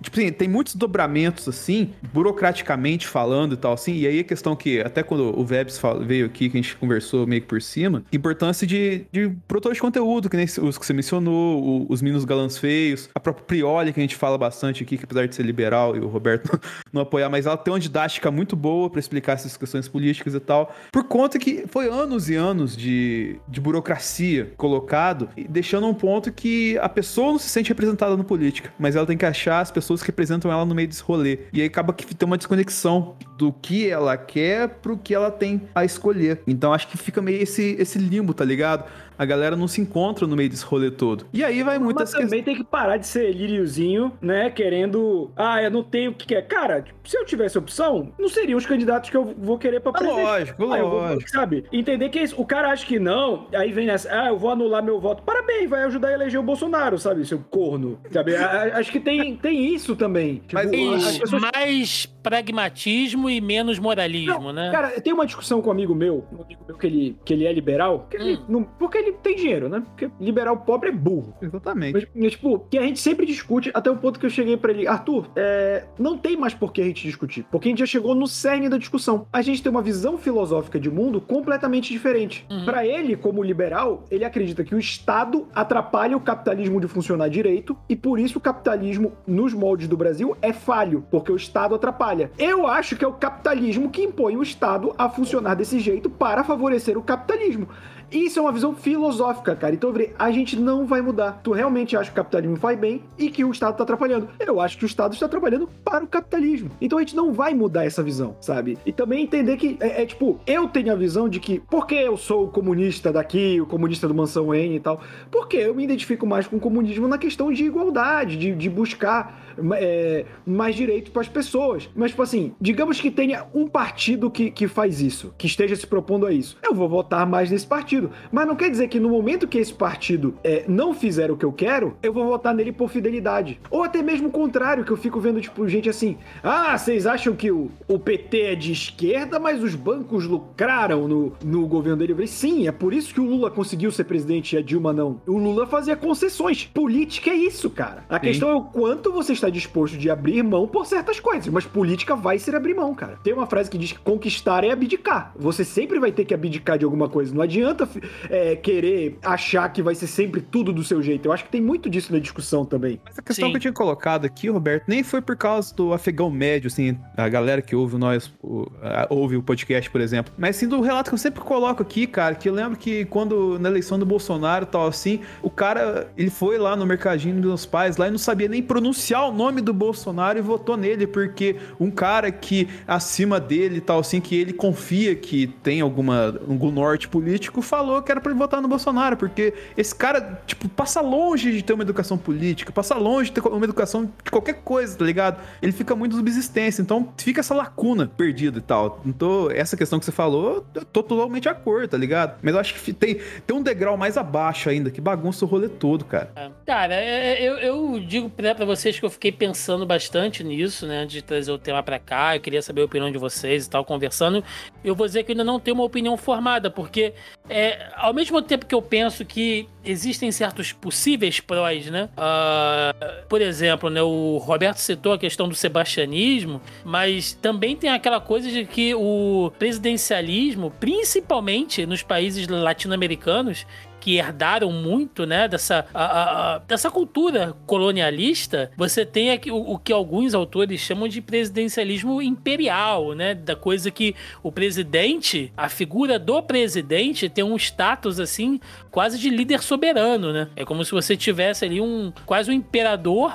Tipo assim, tem muitos dobramentos, assim, burocraticamente falando e tal, assim, e aí a questão que, até quando o Vebs veio aqui, que a gente conversou meio que por cima, importância de, de produtores de conteúdo, que nem os que você mencionou, os meninos galãs feios, a própria Prioli, que a gente fala bastante aqui, que apesar de ser liberal e o Roberto não, não apoiar, mas ela tem uma didática muito boa pra explicar essas questões políticas e tal, por conta que foi anos e anos de, de burocracia colocado, deixando um ponto que a pessoa não se sente representada na política, mas ela tem que achar as pessoas pessoas que representam ela no meio desse rolê. E aí acaba que tem uma desconexão do que ela quer pro que ela tem a escolher. Então acho que fica meio esse, esse limbo, tá ligado? A galera não se encontra no meio desse rolê todo. E aí vai muitas... Mas também que... tem que parar de ser liriozinho, né? Querendo... Ah, eu não tenho o que quer. Cara, se eu tivesse opção, não seriam os candidatos que eu vou querer pra presidente. Ah, lógico, ah, lógico. Eu vou, sabe? Entender que é isso. O cara acha que não, aí vem nessa... Ah, eu vou anular meu voto. Parabéns, vai ajudar a eleger o Bolsonaro, sabe? Seu corno. Sabe? Acho que tem, tem isso também. Tipo, mas, as pessoas... mais pragmatismo e menos moralismo, não, né? Cara, tem uma discussão com um amigo meu, um amigo meu que ele, que ele é liberal, que hum. ele não... Porque ele tem dinheiro, né? Porque liberal pobre é burro. Exatamente. Mas, mas, tipo, que a gente sempre discute, até o ponto que eu cheguei pra ele, Arthur, é, não tem mais por que a gente discutir, porque a gente já chegou no cerne da discussão. A gente tem uma visão filosófica de mundo completamente diferente. Uhum. Pra ele, como liberal, ele acredita que o Estado atrapalha o capitalismo de funcionar direito, e por isso o capitalismo, nos moldes do Brasil, é falho, porque o Estado atrapalha. Eu acho que é o capitalismo que impõe o Estado a funcionar desse jeito para favorecer o capitalismo. Isso é uma visão filosófica, cara. Então, a gente não vai mudar. Tu realmente acha que o capitalismo faz bem e que o Estado tá atrapalhando. Eu acho que o Estado está atrapalhando para o capitalismo. Então, a gente não vai mudar essa visão, sabe? E também entender que, é, é tipo, eu tenho a visão de que, porque eu sou o comunista daqui, o comunista do Mansão N e tal, porque eu me identifico mais com o comunismo na questão de igualdade, de, de buscar é, mais direitos para as pessoas. Mas, tipo assim, digamos que tenha um partido que, que faz isso, que esteja se propondo a isso. Eu vou votar mais nesse partido. Mas não quer dizer que no momento que esse partido é, não fizer o que eu quero, eu vou votar nele por fidelidade. Ou até mesmo o contrário, que eu fico vendo, tipo, gente assim, ah, vocês acham que o, o P T é de esquerda, mas os bancos lucraram no, no governo dele. Eu falei, sim, é por isso que o Lula conseguiu ser presidente e a Dilma não. O Lula fazia concessões. Política é isso, cara. A sim. questão é o quanto você está disposto de abrir mão por certas coisas, mas política vai ser abrir mão, cara. Tem uma frase que diz que conquistar é abdicar. Você sempre vai ter que abdicar de alguma coisa. Não adianta É, querer achar que vai ser sempre tudo do seu jeito. Eu acho que tem muito disso na discussão também. Mas a questão Sim. que eu tinha colocado aqui, Roberto, nem foi por causa do afegão médio, assim, a galera que ouve nós, o, a, ouve o podcast, por exemplo, mas sim do relato que eu sempre coloco aqui, cara, que eu lembro que quando na eleição do Bolsonaro e tal, assim, o cara, ele foi lá no mercadinho dos meus pais, lá e não sabia nem pronunciar o nome do Bolsonaro e votou nele, porque um cara que acima dele e tal, assim, que ele confia que tem alguma, algum norte político, falou que era pra ele votar no Bolsonaro, porque esse cara, tipo, passa longe de ter uma educação política, passa longe de ter uma educação de qualquer coisa, tá ligado? Ele fica muito subsistência, então fica essa lacuna perdida e tal. Então, essa questão que você falou, eu tô totalmente de acordo, tá ligado? Mas eu acho que tem, tem um degrau mais abaixo ainda, que bagunça o rolê todo, cara. Cara, eu, eu digo pra, pra vocês que eu fiquei pensando bastante nisso, né, de trazer o tema pra cá, eu queria saber a opinião de vocês e tal, conversando. Eu vou dizer que eu ainda não tenho uma opinião formada, porque... É, ao mesmo tempo que eu penso que existem certos possíveis prós, né? Uh, por exemplo, né, o Roberto citou a questão do sebastianismo, mas também tem aquela coisa de que o presidencialismo, principalmente nos países latino-americanos, que herdaram muito, né, dessa, a, a, dessa cultura colonialista, você tem aqui o, o que alguns autores chamam de presidencialismo imperial, né, da coisa que o presidente, a figura do presidente tem um status, assim, quase de líder soberano, né? É como se você tivesse ali um, quase um imperador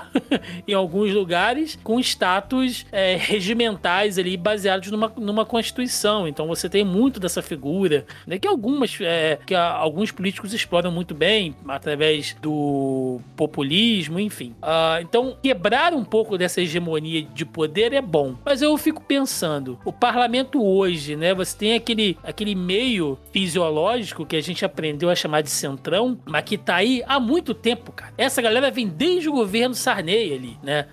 em alguns lugares, com status é, regimentais ali, baseados numa, numa constituição. Então você tem muito dessa figura, né, que algumas, é, que alguns políticos exploram muito bem através do populismo, enfim. Uh, então, quebrar um pouco dessa hegemonia de poder é bom. Mas eu fico pensando, o parlamento hoje, né? Você tem aquele, aquele meio fisiológico que a gente aprendeu a chamar de centrão, mas que tá aí há muito tempo, cara. Essa galera vem desde o governo Sarney ali, né?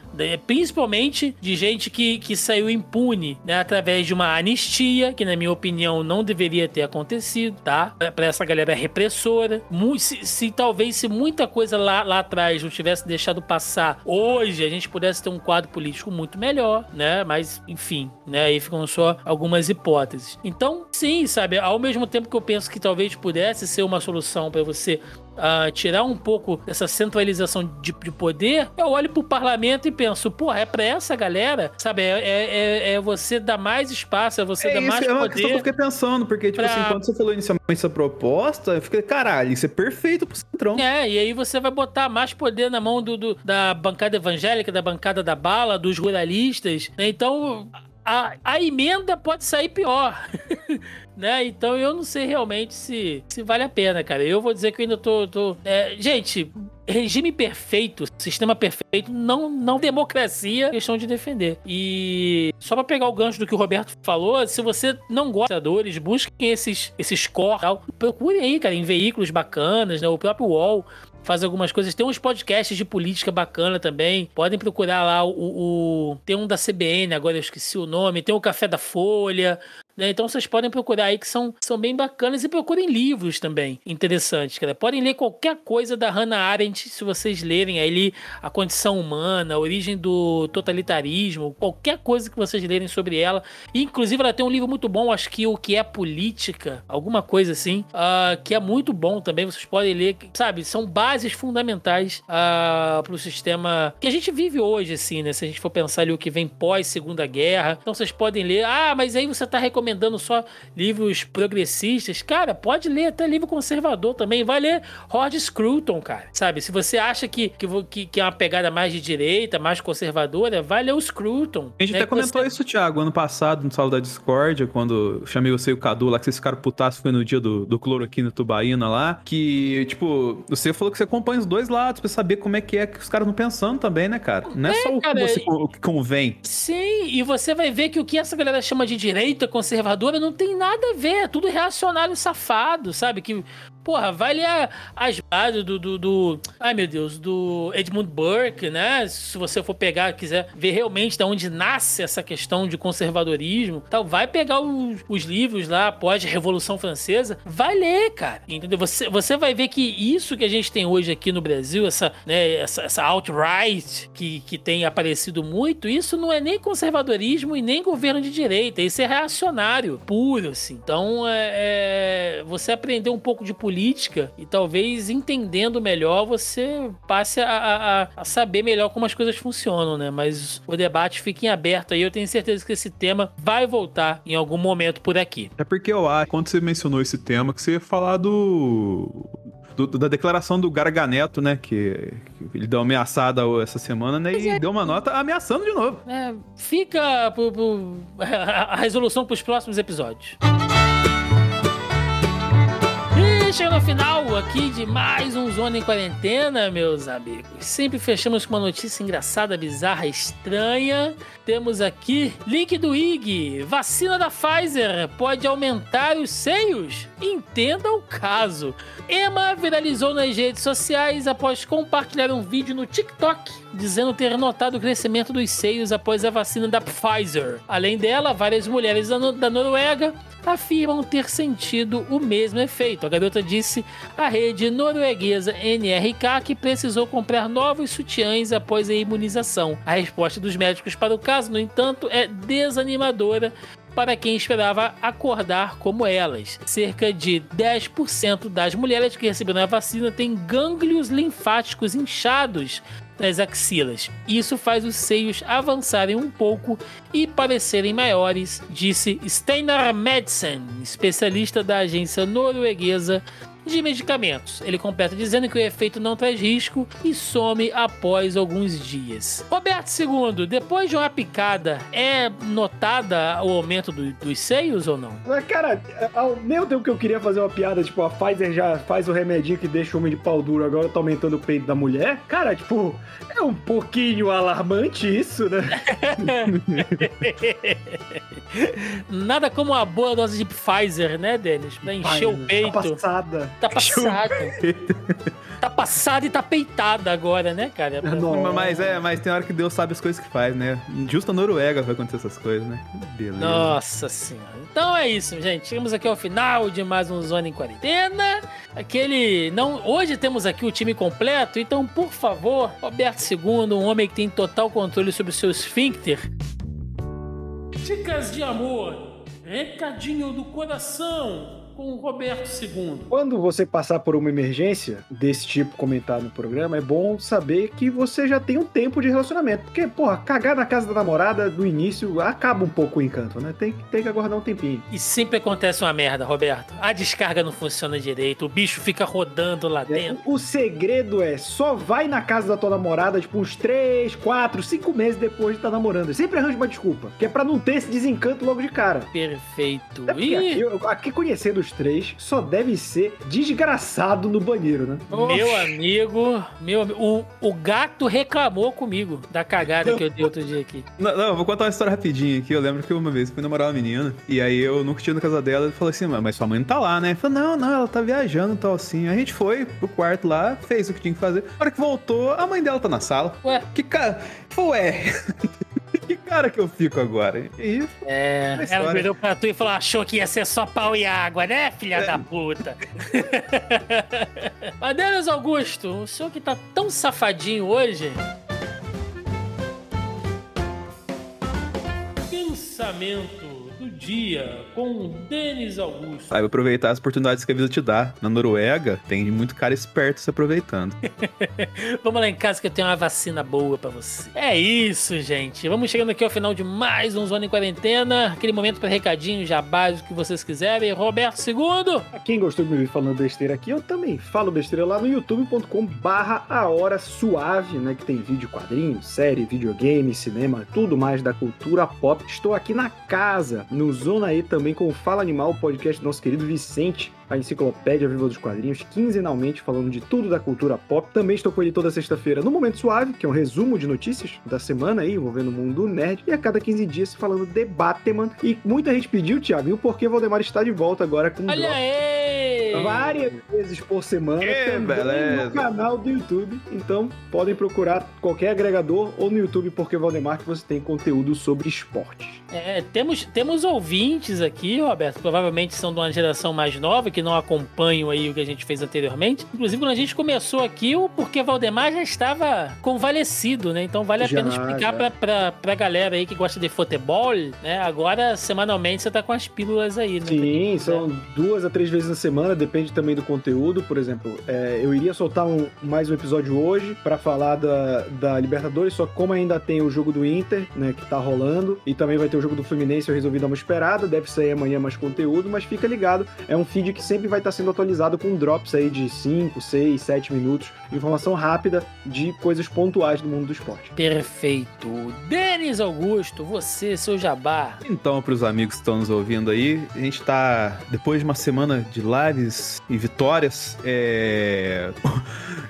Principalmente de gente que, que saiu impune, né? Através de uma anistia, que na minha opinião não deveria ter acontecido, tá? Pra essa galera repressora, brasileira. Se, se talvez se muita coisa lá, lá atrás não tivesse deixado passar, hoje a gente pudesse ter um quadro político muito melhor, né? Mas, enfim, né? Aí ficam só algumas hipóteses. Então, sim, sabe? Ao mesmo tempo que eu penso que talvez pudesse ser uma solução para você Uh, tirar um pouco dessa centralização de, de poder, eu olho pro parlamento e penso, porra, é pra essa galera, sabe, é, é, é você dar mais espaço, é você é dar isso, mais é uma poder questão que eu fiquei pensando, porque tipo pra... assim, quando você falou inicialmente essa proposta, eu fiquei, caralho, isso é perfeito pro Centrão. É, e aí você vai botar mais poder na mão do, do, da bancada evangélica, da bancada da bala, dos ruralistas, né? Então a, a emenda pode sair pior. Né? Então eu não sei realmente se, se vale a pena, cara. Eu vou dizer que eu ainda tô... tô é, gente, regime perfeito, sistema perfeito, não, não democracia, questão de defender. E só pra pegar o gancho do que o Roberto falou, se você não gosta de dores, busquem esses, esses cortes, tal, procure aí, cara, em veículos bacanas, né? O próprio U O L faz algumas coisas. Tem uns podcasts de política bacana também. Podem procurar lá o... o tem um da C B N, agora eu esqueci o nome. Tem o Café da Folha. Né? Então vocês podem procurar aí que são, são bem bacanas. E procurem livros também interessantes, cara. Podem ler qualquer coisa da Hannah Arendt, se vocês lerem ali A Condição Humana, A Origem do Totalitarismo, qualquer coisa que vocês lerem sobre ela. E, inclusive, ela tem um livro muito bom, acho que O Que é Política, alguma coisa assim, uh, que é muito bom também. Vocês podem ler, sabe? São bases fundamentais uh, para o sistema que a gente vive hoje, assim, né? Se a gente for pensar ali o que vem pós-Segunda Guerra. Então vocês podem ler, ah, mas aí você tá recomendando só livros progressistas. Cara, pode ler até livro conservador também. Vai ler Howard Scruton, cara, sabe? Se você acha que, que, que é uma pegada mais de direita, mais conservadora, vai ler o Scruton. A gente né? até comentou você... isso, Thiago, ano passado, no Sala da Discórdia, quando eu chamei você e o Cadu lá, que vocês ficaram putaços, foi no dia do, do cloroquina tubaína lá, que, tipo, você falou que você acompanha os dois lados pra saber como é que é que os caras não pensando também, né, cara? Não é, é só o que cara, você o que convém. Sim, e você vai ver que o que essa galera chama de direita conservadora não tem nada a ver, é tudo reacionário safado, sabe? Que, porra, vai ler as bases do, do, do... Ai, meu Deus, do Edmund Burke, né? Se você for pegar, quiser ver realmente de onde nasce essa questão de conservadorismo, tal, vai pegar os, os livros lá após a Revolução Francesa, vai ler, cara, entendeu? Você, você vai ver que isso que a gente tem hoje hoje aqui no Brasil, essa, né, essa, essa alt-right que, que tem aparecido muito, isso não é nem conservadorismo e nem governo de direita, isso é reacionário, puro, assim. Então, é, é, você aprender um pouco de política e talvez entendendo melhor, você passe a, a, a saber melhor como as coisas funcionam, né? Mas o debate fica em aberto aí, eu tenho certeza que esse tema vai voltar em algum momento por aqui. É porque eu acho, quando você mencionou esse tema, que você ia falar do... Do, da declaração do Garganeto, né? Que, que ele deu uma ameaçada essa semana, né? Mas e é... deu uma nota ameaçando de novo. É, fica pro, pro, a resolução para os próximos episódios. Chegando ao final aqui de mais um Zona em Quarentena, meus amigos. Sempre fechamos com uma notícia engraçada, bizarra, estranha. Temos aqui link do I G. Vacina da Pfizer pode aumentar os seios? Entenda o caso. Emma viralizou nas redes sociais após compartilhar um vídeo no TikTok dizendo ter notado o crescimento dos seios após a vacina da Pfizer. Além dela, várias mulheres da Noruega afirmam ter sentido o mesmo efeito. A garota disse à rede norueguesa N R K que precisou comprar novos sutiãs após a imunização. A resposta dos médicos para o caso, no entanto, é desanimadora para quem esperava acordar como elas. Cerca de dez por cento das mulheres que receberam a vacina têm gânglios linfáticos inchados nas axilas. Isso faz os seios avançarem um pouco e parecerem maiores, disse Steinar Madsen, especialista da agência norueguesa de medicamentos. Ele completa dizendo que o efeito não traz risco e some após alguns dias. Roberto Segundo, depois de uma picada, é notada o aumento do, dos seios ou não? Cara, ao mesmo tempo que eu queria fazer uma piada, tipo, a Pfizer já faz o remedinho que deixa o homem de pau duro, agora tá aumentando o peito da mulher. Cara, tipo, é um pouquinho alarmante isso, né? Nada como uma boa dose de Pfizer, né, Denis? Pra encher Pfizer, o peito. Tá passada. Tá passado. Tá passado e tá peitado agora, né, cara? Pra... Não, mas é, mas tem hora que Deus sabe as coisas que faz, né? Justo na Noruega vai acontecer essas coisas, né? Beleza. Nossa senhora. Então é isso, gente. Chegamos aqui ao final de mais um Zona em Quarentena. Aquele... Não... Hoje temos aqui o time completo, então, por favor, Roberto Segundo, um homem que tem total controle sobre o seu esfíncter. Dicas de amor, recadinho do coração... com o Roberto Segundo. Quando você passar por uma emergência desse tipo comentado no programa, é bom saber que você já tem um tempo de relacionamento. Porque, porra, cagar na casa da namorada no início acaba um pouco o encanto, né? Tem, tem que aguardar um tempinho. E sempre acontece uma merda, Roberto. A descarga não funciona direito, o bicho fica rodando lá é, dentro. O segredo é, só vai na casa da tua namorada, tipo, uns três, quatro, cinco meses depois de estar namorando. Sempre arranja uma desculpa, que é pra não ter esse desencanto logo de cara. Perfeito. É e... aqui, eu, aqui conhecendo os três, só deve ser desgraçado no banheiro, né? Meu Oxi. amigo, meu o, o gato reclamou comigo da cagada não, que eu dei outro dia aqui. Não, não, vou contar uma história rapidinha aqui. Eu lembro que uma vez eu fui namorar uma menina e aí eu nunca tinha ido na casa dela e falei assim, mas sua mãe não tá lá, né? Falei, não, não, ela tá viajando e tal assim. A gente foi pro quarto lá, fez o que tinha que fazer. Na hora que voltou, a mãe dela tá na sala. Ué? Que cara... Ué... Que cara que eu fico agora? E é, ela virou pra tu e falou, achou que ia ser só pau e água, né, filha é. da puta? Mas, Denis Augusto, o senhor que tá tão safadinho hoje... Pensamento do dia com Denis Augusto. Sabe aproveitar as oportunidades que a vida te dá. Na Noruega, tem muito cara esperto se aproveitando. Vamos lá em casa que eu tenho uma vacina boa pra você. É isso, gente. Vamos chegando aqui ao final de mais um Zona em Quarentena. Aquele momento pra recadinho, jabás, o que vocês quiserem. Roberto Segundo. Pra quem gostou de me ver falando besteira aqui, eu também falo besteira lá no youtube ponto com barra a hora suave, né? Que tem vídeo, quadrinho, série, videogame, cinema, tudo mais da cultura pop. Estou aqui na casa, no Zona E também com o Fala Animal, o podcast do nosso querido Vicente, a enciclopédia viva dos quadrinhos, quinzenalmente falando de tudo da cultura pop. Também estou com ele toda sexta-feira no Momento Suave, que é um resumo de notícias da semana aí, envolvendo o mundo nerd, e a cada quinze dias falando de Batman. E muita gente pediu, Thiago, e o porquê Valdemar está de volta agora com o Olha aí! Várias vezes por semana que beleza. No canal do YouTube. Então, podem procurar qualquer agregador ou no YouTube Porquê Valdemar, que você tem conteúdo sobre esportes. É, temos, temos ouvintes aqui, Roberto, provavelmente são de uma geração mais nova, que não acompanham aí o que a gente fez anteriormente. Inclusive, quando a gente começou aqui, o Porquê Valdemar já estava convalescido, né? Então, vale a já, pena explicar pra, pra, pra galera aí que gosta de futebol, né? Agora, semanalmente, você tá com as pílulas aí, né? Sim, são duas a três vezes na semana, depende também do conteúdo. Por exemplo, é, eu iria soltar um, mais um episódio hoje pra falar da, da Libertadores, só que como ainda tem o jogo do Inter, né? Que tá rolando, e também vai ter o jogo do Fluminense, eu resolvi dar uma esperada, deve sair amanhã mais conteúdo, mas fica ligado, é um feed que sempre vai estar sendo atualizado com drops aí de cinco, seis, sete minutos, informação rápida de coisas pontuais do mundo do esporte. Perfeito. Denis Augusto, você, seu jabá. Então, para os amigos que estão nos ouvindo aí, a gente tá, depois de uma semana de lives e vitórias, é...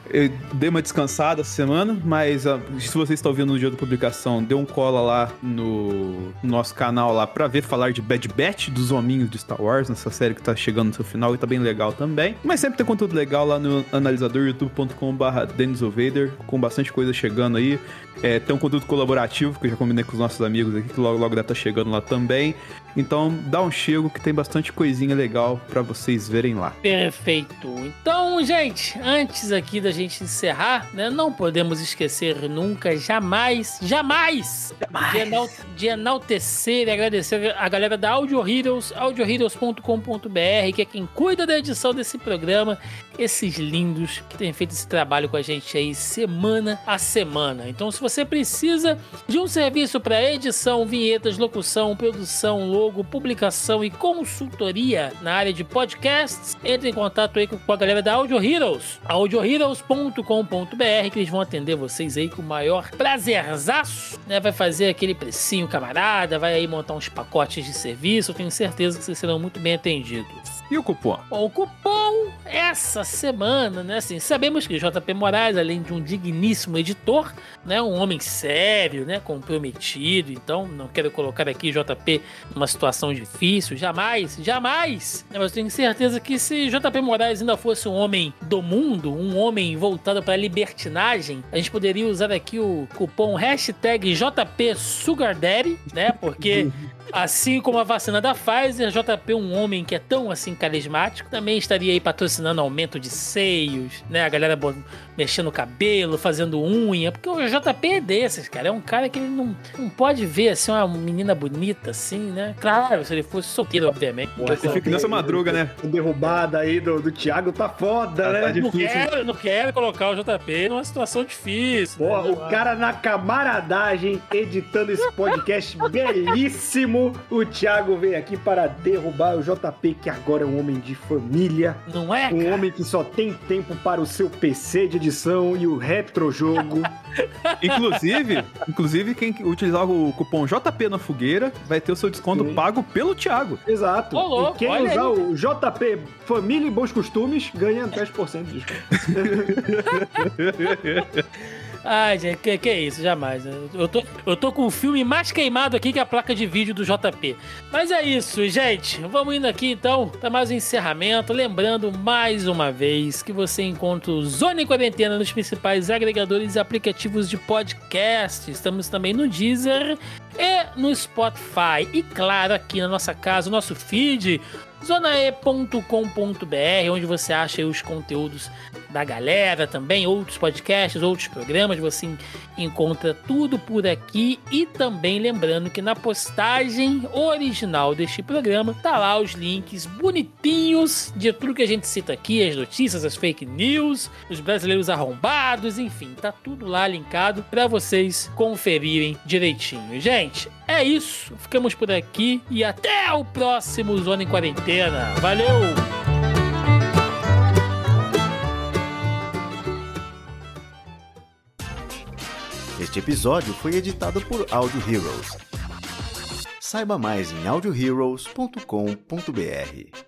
eu dei uma descansada essa semana, mas se você está ouvindo no dia da publicação, dê um cola lá no nosso canal lá para ver falar de Bad Batch, dos hominhos de Star Wars, nessa série que tá chegando no seu final e tá bem legal também. Mas sempre tem conteúdo legal lá no analisador, youtube ponto com barra Denis Ovader, com bastante coisa chegando aí. É, tem um conteúdo colaborativo que eu já combinei com os nossos amigos aqui, que logo logo deve estar chegando lá também. Então dá um chego que tem bastante coisinha legal pra vocês verem lá. Perfeito. Então, gente, antes aqui da gente encerrar, né, não podemos esquecer nunca, jamais, jamais, jamais. De, enal de enaltecer e agradecer a galera da Audio Heroes, audio heroes ponto com ponto br, que é quem cuida da edição desse programa, esses lindos que têm feito esse trabalho com a gente aí semana a semana. Então, se você precisa de um serviço para edição, vinhetas, locução, produção, logo, publicação e consultoria na área de podcasts, entre em contato aí com a galera da Audio Heroes, audio heroes ponto com ponto br, que eles vão atender vocês aí com o maior prazerzaço, né? Vai fazer aquele precinho camarada, vai aí montar uns pacotes de serviço, eu tenho certeza que vocês serão muito bem atendidos. E o cupom? Bom, o cupom essa semana, né? Assim, sabemos que J P Moraes, além de um digníssimo editor, né? Um homem sério, né? Comprometido. Então, não quero colocar aqui J P numa situação difícil. Jamais, jamais. Mas tenho certeza que se J P Moraes ainda fosse um homem do mundo, um homem voltado para a libertinagem, a gente poderia usar aqui o cupom hashtag J P Sugar Daddy, né? Porque assim como a vacina da Pfizer, J P, um homem que é tão assim carismático, também estaria aí patrocinando aumento de seios, né? A galera mexendo o cabelo, fazendo unha, porque o J P é desses, cara. É um cara que ele não, não pode ver assim uma menina bonita assim, né? Claro, se ele fosse solteiro, obviamente. Pô, você fica nessa madruga, né? Derrubada aí do, do Thiago tá foda, tá, né? Tá difícil. Não quero, não quero colocar o J P numa situação difícil. Porra, né? O cara na camaradagem editando esse podcast belíssimo. O Thiago veio aqui para derrubar o J P, que agora é um homem de família. Não é, cara? Um homem que só tem tempo para o seu P C de edição e o retrojogo. Inclusive, inclusive, quem utilizar o cupom J P na fogueira vai ter o seu desconto Sim. pago pelo Thiago. Exato. Ô, louco, e quem olha usar aí. O J P Família e Bons Costumes ganha dez por cento de desconto. Ai, gente, que, que é isso, jamais. Eu tô, eu tô com o filme mais queimado aqui que a placa de vídeo do J P. Mas é isso, gente. Vamos indo aqui, então, para mais um encerramento. Lembrando, mais uma vez, que você encontra o Zona em Quarentena nos principais agregadores e aplicativos de podcast. Estamos também no Deezer e no Spotify. E, claro, aqui na nossa casa, o nosso feed... zona e ponto com ponto b r, onde você acha os conteúdos da galera também, outros podcasts, outros programas, você encontra tudo por aqui. E também lembrando que na postagem original deste programa tá lá os links bonitinhos de tudo que a gente cita aqui, as notícias, as fake news, os brasileiros arrombados, enfim, tá tudo lá linkado para vocês conferirem direitinho. Gente, é isso, ficamos por aqui e até o próximo Zona em Quarentena. Valeu! Este episódio foi editado por Audio Heroes. Saiba mais em audio heroes ponto com ponto b r.